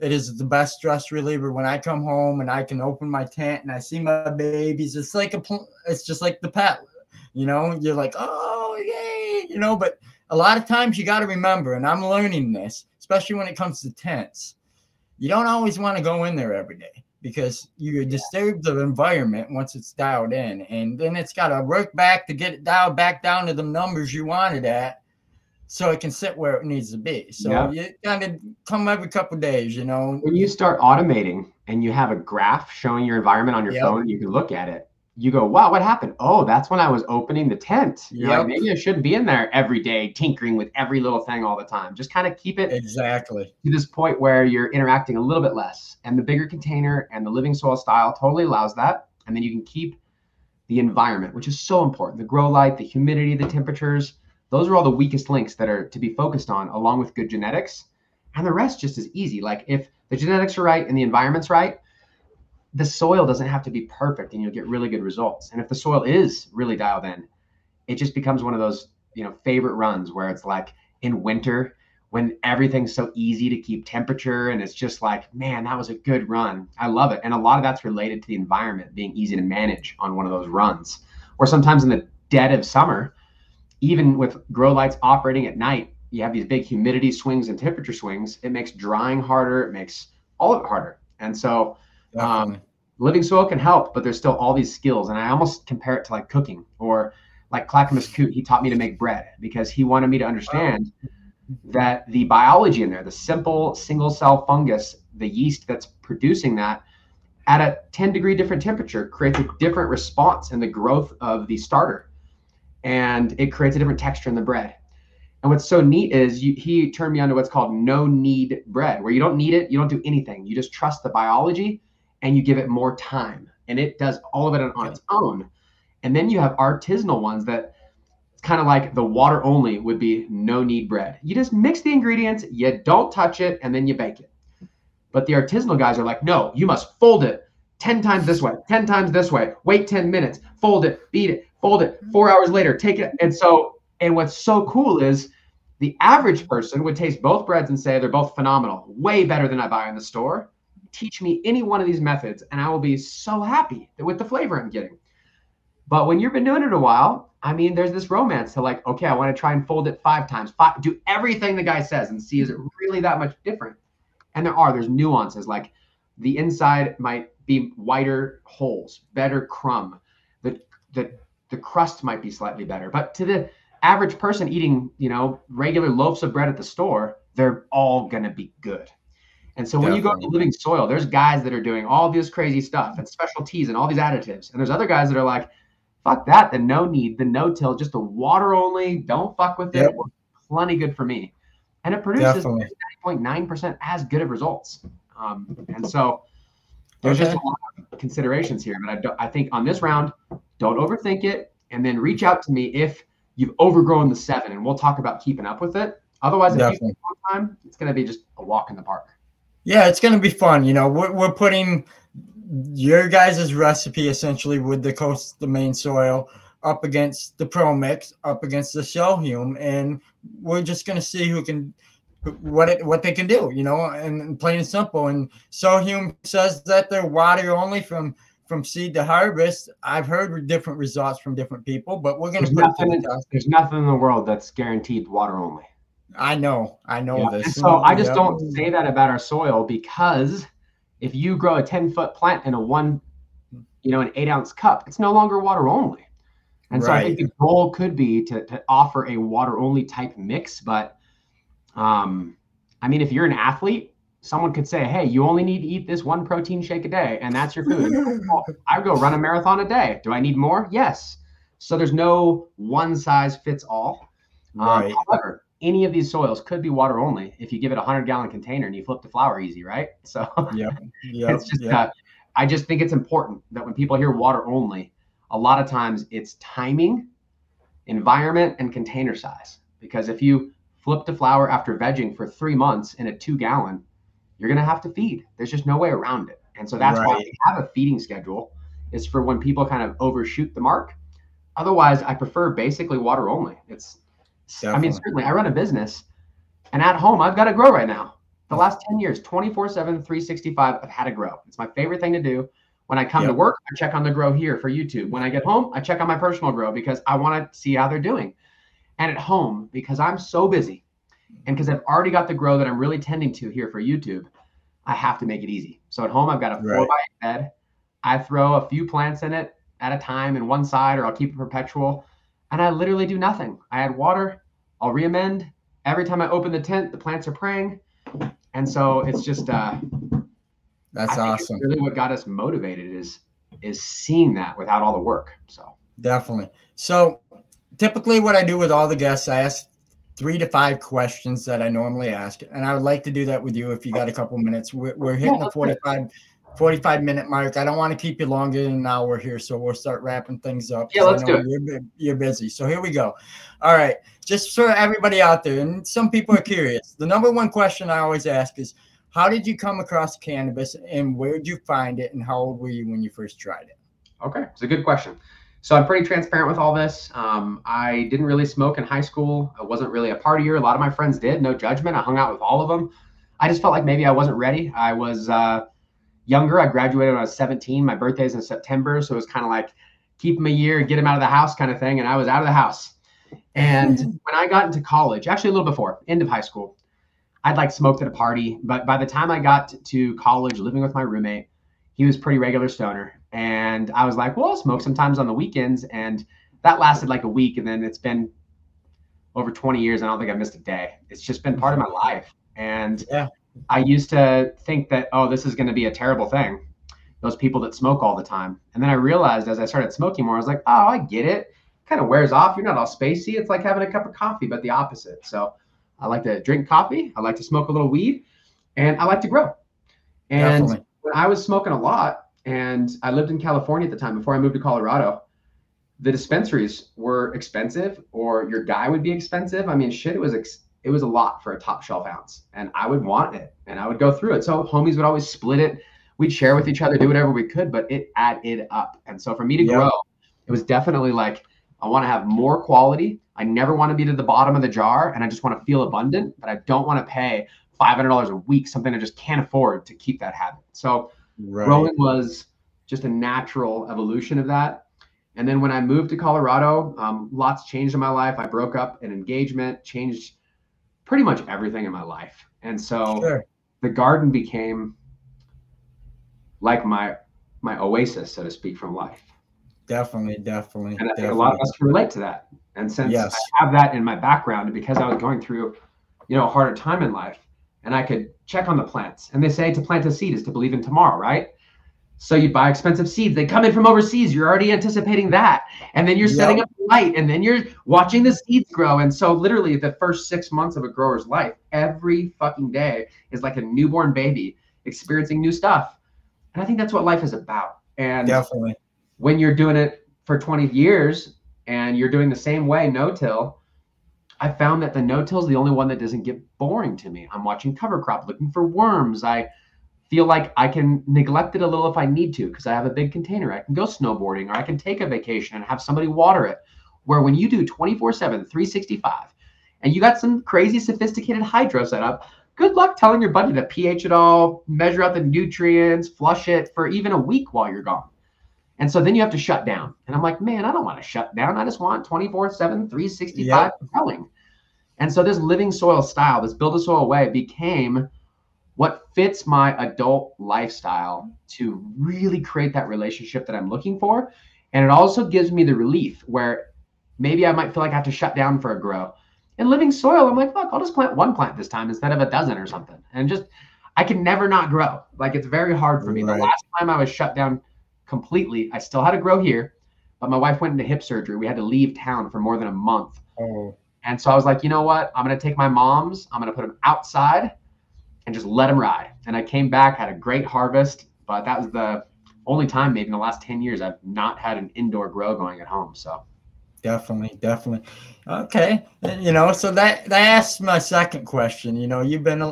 It is the best stress reliever. When I come home and I can open my tent and I see my babies, it's just like the pet, you know, you're like, oh, yay, you know, but a lot of times you got to remember, and I'm learning this, especially when it comes to tents, you don't always want to go in there every day because you disturb the environment once it's dialed in, and then it's got to work back to get it dialed back down to the numbers you want it at. so it can sit where it needs to be. So you kind of come every couple of days, you know. When you start automating and you have a graph showing your environment on your phone, you can look at it. You go, wow, what happened? Oh, that's when I was opening the tent. You're like, maybe I shouldn't be in there every day tinkering with every little thing all the time. Just kind of keep it to this point where you're interacting a little bit less. And the bigger container and the living soil style totally allows that. And then you can keep the environment, which is so important. The grow light, the humidity, the temperatures, those are all the weakest links that are to be focused on, along with good genetics. And the rest just is easy. Like if the genetics are right and the environment's right, the soil doesn't have to be perfect and you'll get really good results. And if the soil is really dialed in, it just becomes one of those, you know, favorite runs where it's like in winter when everything's so easy to keep temperature. And it's just like, man, that was a good run. I love it. And a lot of that's related to the environment being easy to manage on one of those runs. Or sometimes in the dead of summer, even with grow lights operating at night, you have these big humidity swings and temperature swings. It makes drying harder. It makes all of it harder. And so, living soil can help, but there's still all these skills. And I almost compare it to like cooking or like Clackamas Coot. He taught me to make bread because he wanted me to understand that the biology in there, the simple single cell fungus, the yeast that's producing that at a 10 degree different temperature creates a different response in the growth of the starter. And it creates a different texture in the bread. And what's so neat is he turned me onto what's called no need bread, where you don't need it. You don't do anything. You just trust the biology and you give it more time and it does all of it on its own. And then you have artisanal ones that it's kind of like the water only would be no need bread. You just mix the ingredients, you don't touch it, and then you bake it. But the artisanal guys are like, no, you must fold it 10 times this way, 10 times this way, wait 10 minutes, fold it, beat it, fold it, 4 hours later, take it. And so, and what's so cool is the average person would taste both breads and say, they're both phenomenal, way better than I buy in the store. Teach me any one of these methods and I will be so happy with the flavor I'm getting. But when you've been doing it a while, I mean, there's this romance to like, okay, I want to try and fold it five times, do everything the guy says and see, is it really that much different? And there's nuances, like the inside might be wider holes, better crumb, the crust might be slightly better. But to the average person eating, you know, regular loaves of bread at the store, they're all going to be good. And so when you go to living soil, there's guys that are doing all this crazy stuff and specialties and all these additives. And there's other guys that are like, fuck that, the no need, the no till, just the water only, don't fuck with it. It works plenty good for me. And it produces 99.9% as good of results. And so there's just a lot of considerations here. But I think on this round, don't overthink it. And then reach out to me if you've overgrown the 7 and we'll talk about keeping up with it. Otherwise, if you take a long time, it's going to be just a walk in the park. Yeah, it's going to be fun. You know, we're putting your guys' recipe essentially with the Coast of Maine soil up against the Pro-Mix, up against the Soil Hume, and we're just going to see who can what they can do, you know, and plain and simple. And Soil Hume says that they're water only from seed to harvest. I've heard different results from different people, but we're going to put there's nothing in the world that's guaranteed water only. I know this. And so I just don't say that about our soil, because if you grow a 10-foot plant in an 8-ounce cup, it's no longer water only. And so I think the goal could be to offer a water only type mix. But I mean, if you're an athlete, someone could say, hey, you only need to eat this one protein shake a day and that's your food. Well, I go run a marathon a day. Do I need more? Yes. So there's no one size fits all. However, any of these soils could be water only if you give it 100-gallon container and you flip the flower easy, right? So it's just I just think it's important that when people hear water only, a lot of times it's timing, environment, and container size. Because if you flip the flower after vegging for 3 months in a 2-gallon, you're going to have to feed. There's just no way around it. And so that's why we have a feeding schedule, is for when people kind of overshoot the mark. Otherwise, I prefer basically water only. It's Definitely. I mean, certainly I run a business and at home I've got to grow right now. The last 10 years, 24/7, 365, I've had to grow. It's my favorite thing to do. When I come to work, I check on the grow here for YouTube. When I get home, I check on my personal grow because I want to see how they're doing. And at home, because I'm so busy and because I've already got the grow that I'm really tending to here for YouTube, I have to make it easy. So at home, I've got a 4x8 bed. I throw a few plants in it at a time in one side, or I'll keep it perpetual. And I literally do nothing. I add water, I'll reamend, Every time I open the tent, the plants are praying. And so it's just, that's awesome. Really what got us motivated is seeing that without all the work. So definitely. So typically what I do with all the guests, I ask 3 to 5 questions that I normally ask. And I would like to do that with you if you got a couple minutes. We're hitting the 45 minute mark. I don't want to keep you longer than an hour here, so we'll start wrapping things up. Yeah, let's do it. You're busy, so here we go. All right, just for everybody out there, and some people are curious, the number one question I always ask is, how did you come across cannabis, and where did you find it, and how old were you when you first tried it? Okay, it's a good question. So I'm pretty transparent with all this. I didn't really smoke in high school. I wasn't really a partier. A lot of my friends did, no judgment. I hung out with all of them. I just felt like maybe I wasn't ready. I was younger. I graduated when I was 17. My birthday's in September. So it was kind of like keep him a year and get him out of the house kind of thing. And I was out of the house. And when I got into college, actually a little before, end of high school, I'd like smoked at a party. But by the time I got to college, living with my roommate, he was pretty regular stoner. And I was like, well, I'll smoke sometimes on the weekends. And that lasted like a week. And then it's been over 20 years. And I don't think I've missed a day. It's just been part of my life. And yeah. I used to think that, oh, this is going to be a terrible thing, those people that smoke all the time. And then I realized as I started smoking more, I was like, oh, I get it. It kind of wears off. You're not all spacey. It's like having a cup of coffee, but the opposite. So I like to drink coffee. I like to smoke a little weed, and I like to grow. And definitely. When I was smoking a lot, and I lived in California at the time before I moved to Colorado, the dispensaries were expensive, or your guy would be expensive. I mean, shit, it was a lot for a top shelf ounce, and I would want it, and I would go through it. So homies would always split it. We'd share with each other, do whatever we could, but it added up. And so for me to grow, it was definitely like, I want to have more quality. I never want to be to the bottom of the jar, and I just want to feel abundant, but I don't want to pay $500 a week, something I just can't afford to keep that habit. So growing was just a natural evolution of that. And then when I moved to Colorado, lots changed in my life. I broke up an engagement, changed pretty much everything in my life. And so the garden became like my oasis, so to speak, from life. Definitely. And I think a lot of us can relate to that. And since I have that in my background, and because I was going through, a harder time in life, and I could check on the plants, and they say to plant a seed is to believe in tomorrow, right? So you buy expensive seeds, they come in from overseas, you're already anticipating that. And then you're setting up the light, and then you're watching the seeds grow. And so literally the first 6 months of a grower's life, every fucking day is like a newborn baby experiencing new stuff. And I think that's what life is about. And definitely. When you're doing it for 20 years and you're doing the same way, no-till, I found that the no-till is the only one that doesn't get boring to me. I'm watching cover crop, looking for worms. I feel like I can neglect it a little if I need to, because I have a big container. I can go snowboarding, or I can take a vacation and have somebody water it. Where when you do 24/7, 365, and you got some crazy sophisticated hydro setup, good luck telling your buddy to pH it all, measure out the nutrients, flush it for even a week while you're gone. And so then you have to shut down. And I'm like, man, I don't want to shut down. I just want 24/7, 365 telling. And so this living soil style, this Build-A-Soil way became what fits my adult lifestyle to really create that relationship that I'm looking for. And it also gives me the relief where maybe I might feel like I have to shut down for a grow. And living soil, I'm like, fuck, I'll just plant one plant this time instead of a dozen or something. And just, I can never not grow. Like, it's very hard for me. Right. The last time I was shut down completely, I still had to grow here, but my wife went into hip surgery. We had to leave town for more than a month. Oh. And so I was like, you know what? I'm going to take my mom's, I'm going to put them outside and just let them ride. And I came back, had a great harvest, but that was the only time maybe in the last 10 years I've not had an indoor grow going at home. So definitely. Okay. So that asks my second question. You've met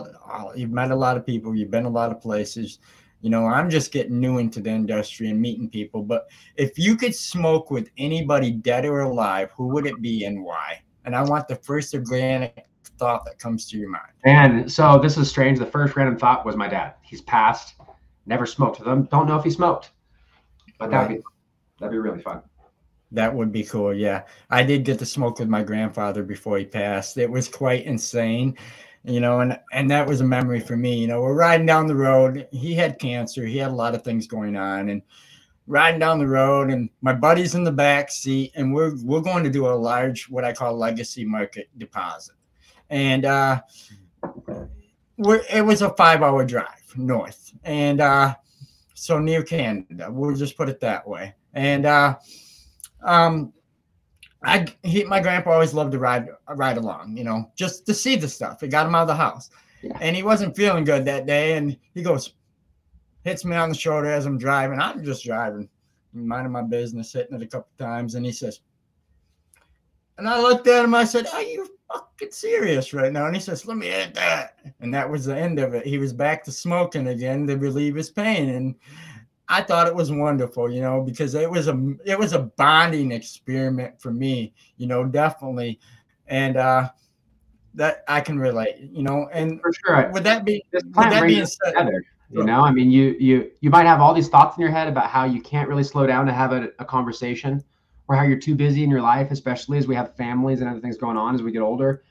a lot of people, you've been a lot of places, I'm just getting new into the industry and meeting people, but if you could smoke with anybody dead or alive, who would it be and why? And I want the first organic thought that comes to your mind. And so this is strange. The first random thought was my dad. He's passed, never smoked with him. Don't know if he smoked, but that'd be really fun. That would be cool. Yeah. I did get to smoke with my grandfather before he passed. It was quite insane, and that was a memory for me. We're riding down the road. He had cancer. He had a lot of things going on, and riding down the road, and my buddy's in the back seat, and we're going to do a large, what I call legacy market deposit. and it was a 5-hour drive north, and so near Canada, we'll just put it that way. And my grandpa always loved to ride along, you know, just to see the stuff. It got him out of the house. Yeah. And he wasn't feeling good that day, and he goes, hits me on the shoulder as I'm driving. I'm just driving, minding my business, hitting it a couple times, and he says, and I looked at him, I said, are you fucking serious right now? And he says, let me hit that. And that was the end of it. He was back to smoking again to relieve his pain. And I thought it was wonderful, you know, because it was a bonding experiment for me, you know, definitely. And that I can relate, you know, and for sure. Would that be together? You know, I mean, you might have all these thoughts in your head about how you can't really slow down to have a conversation, or how you're too busy in your life, especially as we have families and other things going on as we get older.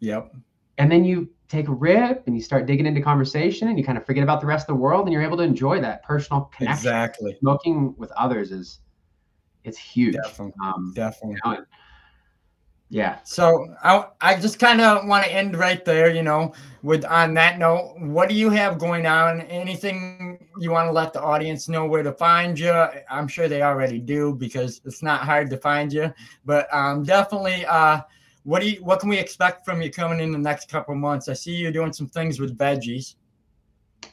Yep. And then you take a rip and you start digging into conversation, and you kind of forget about the rest of the world, and you're able to enjoy that personal connection. Exactly. Smoking with others it's huge. Definitely. You know, yeah. So I just kind of want to end right there, you know, on that note. What do you have going on? Anything you want to let the audience know where to find you? I'm sure they already do, because it's not hard to find you. But definitely, what can we expect from you coming in the next couple of months? I see you're doing some things with veggies.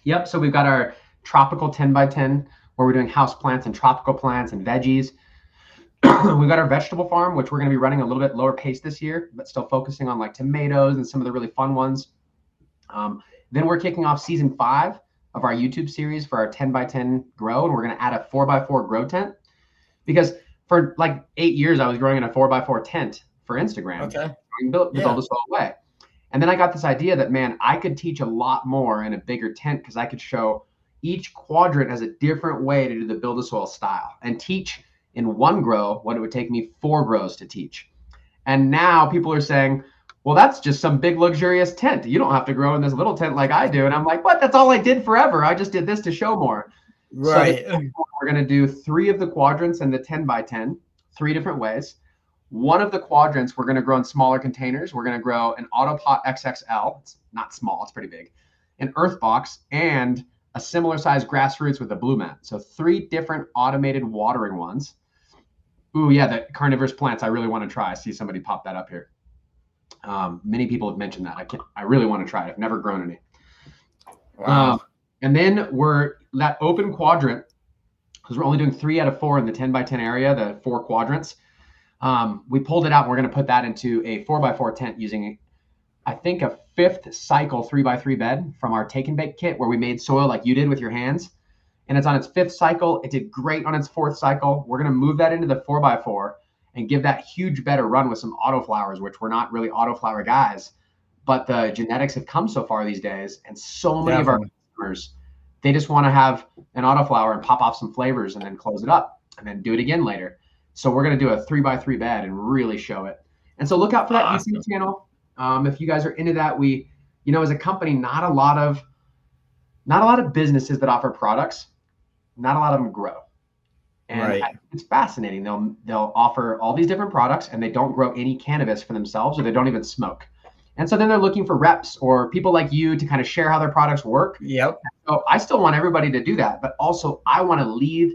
Yep. So we've got our tropical 10x10, where we're doing house plants and tropical plants and veggies. We've got our vegetable farm, which we're going to be running a little bit lower pace this year, but still focusing on like tomatoes and some of the really fun ones. Then we're kicking off season 5 of our YouTube series for our 10x10 grow. And we're going to add a 4x4 grow tent, because for like 8 years, I was growing in a 4x4 tent for Instagram. Okay. Build-A-Soil way. And then I got this idea that, man, I could teach a lot more in a bigger tent, because I could show each quadrant has a different way to do the Build-A-Soil style and teach in one grow what it would take me 4 grows to teach. And now people are saying, well, that's just some big luxurious tent. You don't have to grow in this little tent like I do. And I'm like, what? That's all I did forever. I just did this to show more. Right. So we're going to do 3 of the quadrants in the 10x10, 3 different ways. One of the quadrants, we're going to grow in smaller containers. We're going to grow an AutoPot XXL. It's not small. It's pretty big. An Earthbox and a similar size Grassroots with a blue mat. So 3 different automated watering ones. Ooh, yeah, the carnivorous plants. I really want to try. I see somebody pop that up here. Many people have mentioned that. I really want to try it. I've never grown any. Wow. And then that open quadrant, because we're only doing 3 out of 4 in the 10x10 area, the 4 quadrants. We pulled it out. And we're going to put that into a 4x4 tent using, I think, a 5th cycle 3x3 bed from our take and bake kit, where we made soil like you did with your hands. And it's on its 5th cycle. It did great on its 4th cycle. We're going to move that into the 4x4 and give that huge bed a run with some autoflowers, which we're not really autoflower guys, but the genetics have come so far these days. And so many of our customers, they just want to have an autoflower and pop off some flavors and then close it up and then do it again later. So we're going to do a 3x3 bed and really show it. And so look out for that YouTube channel. If you guys are into that, you know, as a company, not a lot of businesses that offer products. Not a lot of them grow. And right. It's fascinating. They'll offer all these different products, and they don't grow any cannabis for themselves, or they don't even smoke. And so then they're looking for reps or people like you to kind of share how their products work. Yep. So I still want everybody to do that, but also I want to lead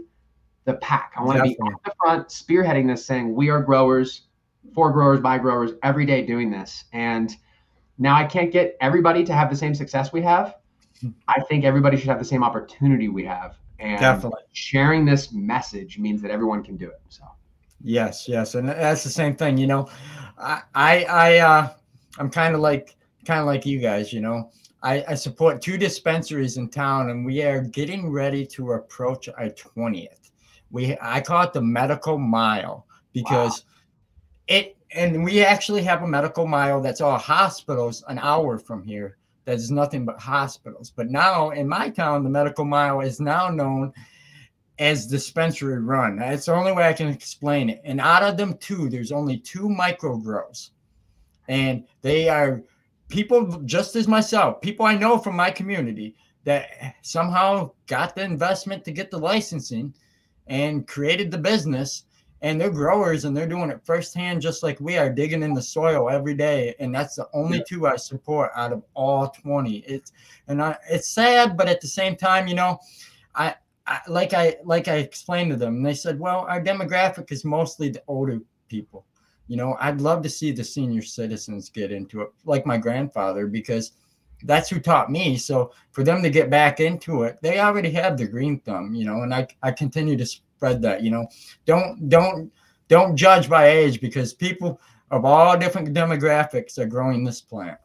the pack. I want to be at the front spearheading this, saying we are growers, for growers, by growers, every day doing this. And now I can't get everybody to have the same success we have. I think everybody should have the same opportunity we have. And definitely sharing this message means that everyone can do it. So yes, and that's the same thing, you know. I'm kind of like you guys, you know. I support 2 dispensaries in town, and we are getting ready to approach our 20th. I call it the medical mile, because we actually have a medical mile that's all hospitals an hour from here. That is nothing but hospitals. But now in my town, the medical mile is now known as dispensary run. That's the only way I can explain it. And out of them 2, there's only 2 micro grows. And they are people just as myself, people I know from my community that somehow got the investment to get the licensing and created the business. and they're growers and they're doing it firsthand, just like we are, digging in the soil every day. And that's the only two I support out of all 20. It's sad, but at the same time, you know, I explained to them, and they said, well, our demographic is mostly the older people. You know, I'd love to see the senior citizens get into it, like my grandfather, because that's who taught me. So for them to get back into it, they already have the green thumb, you know, and I continue to spread that, you know, don't judge by age, because people of all different demographics are growing this plant.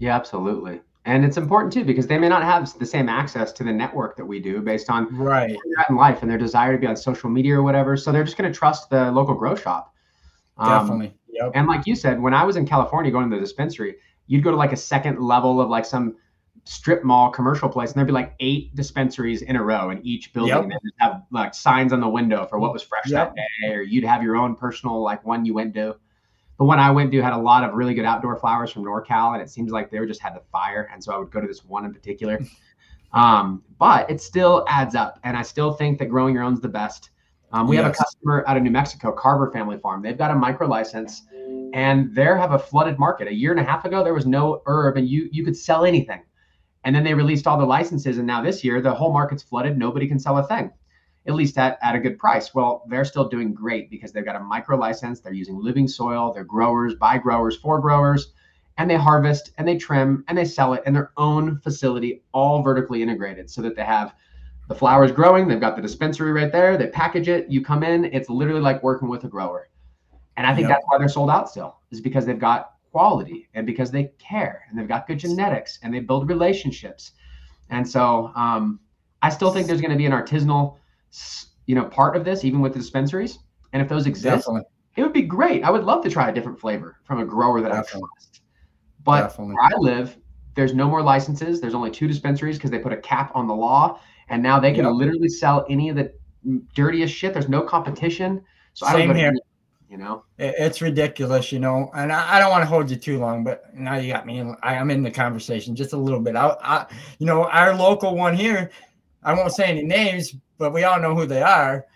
Yeah, absolutely. And it's important too, because they may not have the same access to the network that we do based on right in life and their desire to be on social media or whatever. So they're just going to trust the local grow shop. Definitely. Yep. And like you said, when I was in California going to the dispensary, you'd go to like a second level of like some strip mall commercial place, and there'd be like 8 dispensaries in a row in each building. Yep. And they'd have like signs on the window for what was fresh that day, or you'd have your own personal, like one you went to. The one I went to had a lot of really good outdoor flowers from NorCal, and it seems like they were just had the fire. And so I would go to this one in particular, but it still adds up. And I still think that growing your own's the best. We have a customer out of New Mexico, Carver Family Farm. They've got a micro license, and they have a flooded market. A year and a half ago, there was no herb, and you could sell anything. And then they released all the licenses, and now this year, the whole market's flooded. Nobody can sell a thing, at least at a good price. Well, they're still doing great because they've got a micro license. They're using living soil. They're growers, by growers, for growers, and they harvest, and they trim, and they sell it in their own facility, all vertically integrated, so that they have the flowers growing. They've got the dispensary right there. They package it. You come in. It's literally like working with a grower. And I think that's why they're sold out still, is because they've got quality and because they care and they've got good genetics and they build relationships. And so I still think there's going to be an artisanal, you know, part of this, even with the dispensaries. And if those exist, it would be great. I would love to try a different flavor from a grower that I trust. But where I live, there's no more licenses. There's only 2 dispensaries because they put a cap on the law. And now they can literally sell any of the dirtiest shit. There's no competition. So I don't know, you know, it's ridiculous, you know, and I don't want to hold you too long, but now you got me. I'm in the conversation just a little bit. You know, our local one here, I won't say any names, but we all know who they are.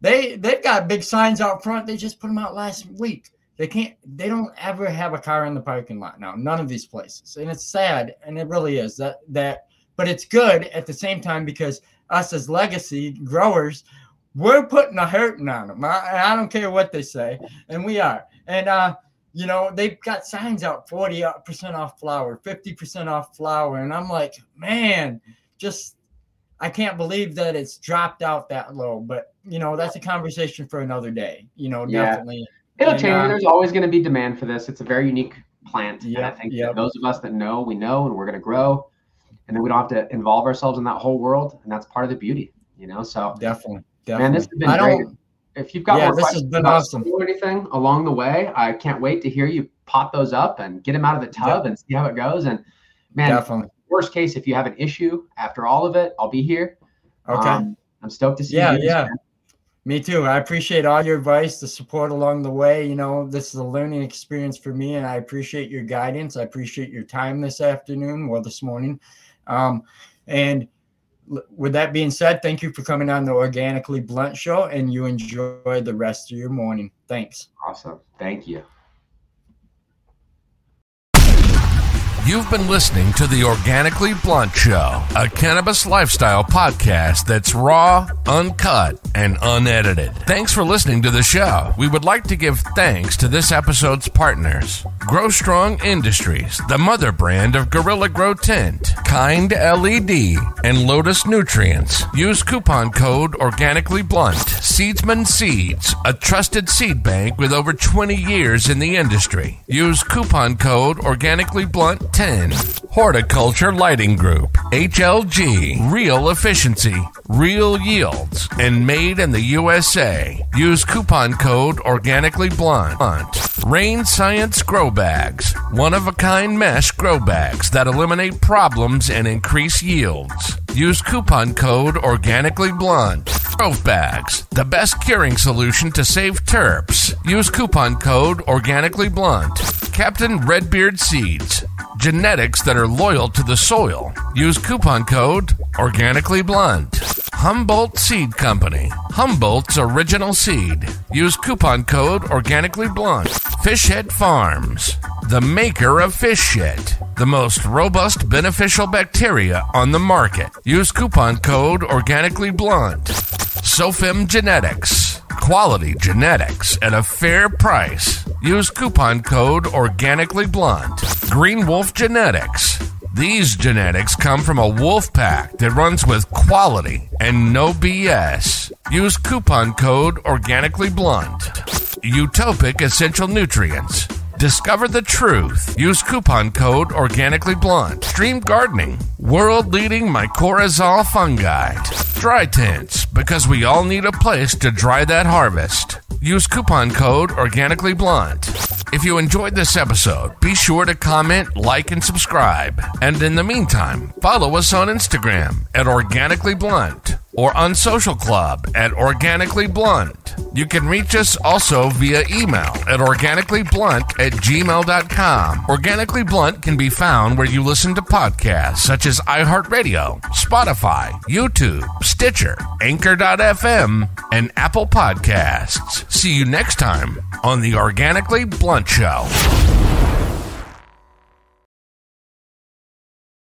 They've got big signs out front. They just put them out last week. They don't ever have a car in the parking lot now. None of these places. And it's sad. And it really is that, but it's good at the same time, because us as legacy growers, we're putting a hurting on them. I don't care what they say, and we are. And, you know, they've got signs out 40% off flower, 50% off flower. And I'm like, man, I can't believe that it's dropped out that low. But, you know, that's a conversation for another day, you know, definitely. It'll change. There's always going to be demand for this. It's a very unique plant. Yeah, and I think that those of us that know, we know, and we're going to grow. And then we don't have to involve ourselves in that whole world. And that's part of the beauty, you know? So definitely. Man, this has been great. If you've got more questions or anything along the way, I can't wait to hear you pop those up and get them out of the tub and see how it goes. And man, worst case, if you have an issue after all of it, I'll be here. Okay. I'm stoked to see you. Yeah. Me too. I appreciate all your advice, the support along the way. You know, this is a learning experience for me, and I appreciate your guidance. I appreciate your time this afternoon, well, this morning. And with that being said, thank you for coming on the Organically Blunt Show, and you enjoy the rest of your morning. Thanks. Awesome. Thank you. You've been listening to the Organically Blunt Show, a cannabis lifestyle podcast that's raw, uncut, and unedited. Thanks for listening to the show. We would like to give thanks to this episode's partners: Grow Strong Industries, the mother brand of Gorilla Grow Tent, Kind LED, and Lotus Nutrients. Use coupon code Organically Blunt. Seedsman Seeds, a trusted seed bank with over 20 years in the industry. Use coupon code Organically Blunt 10. Horticulture Lighting Group, HLG, real efficiency, real yields, and made in the USA. Use coupon code Organically Blunt. Rain Science Grow Bags, one-of-a-kind mesh grow bags that eliminate problems and increase yields. Use coupon code Organically Blunt. Grow Bags, the best curing solution to save terps. Use coupon code Organically Blunt. Captain Redbeard Seeds, genetics that are loyal to the soil. Use coupon code Organically Blunt. Humboldt Seed Company. Humboldt's Original Seed. Use coupon code ORGANICALLYBLONDE. Fish Head Farms. The maker of fish shit. The most robust beneficial bacteria on the market. Use coupon code ORGANICALLYBLONDE. SOFIM Genetics. Quality genetics at a fair price. Use coupon code ORGANICALLYBLONDE. Green Wolf Genetics. These genetics come from a wolf pack that runs with quality and no BS. Use coupon code ORGANICALLYBLONDE. Utopic Essential Nutrients. Discover the truth. Use coupon code ORGANICALLYBLONDE. Stream Gardening. World-leading mycorrhizal fungi. Dry Tents, because we all need a place to dry that harvest. Use coupon code ORGANICALLYBLONDE. If you enjoyed this episode, be sure to comment, like, and subscribe. And in the meantime, follow us on Instagram at Organically Blunt or on Social Club at Organically Blunt. You can reach us also via email at organicallyblunt@gmail.com. Organically Blunt can be found where you listen to podcasts such as iHeartRadio, Spotify, YouTube, Stitcher, Anchor.fm, and Apple Podcasts. See you next time on the Organically Blunt Show.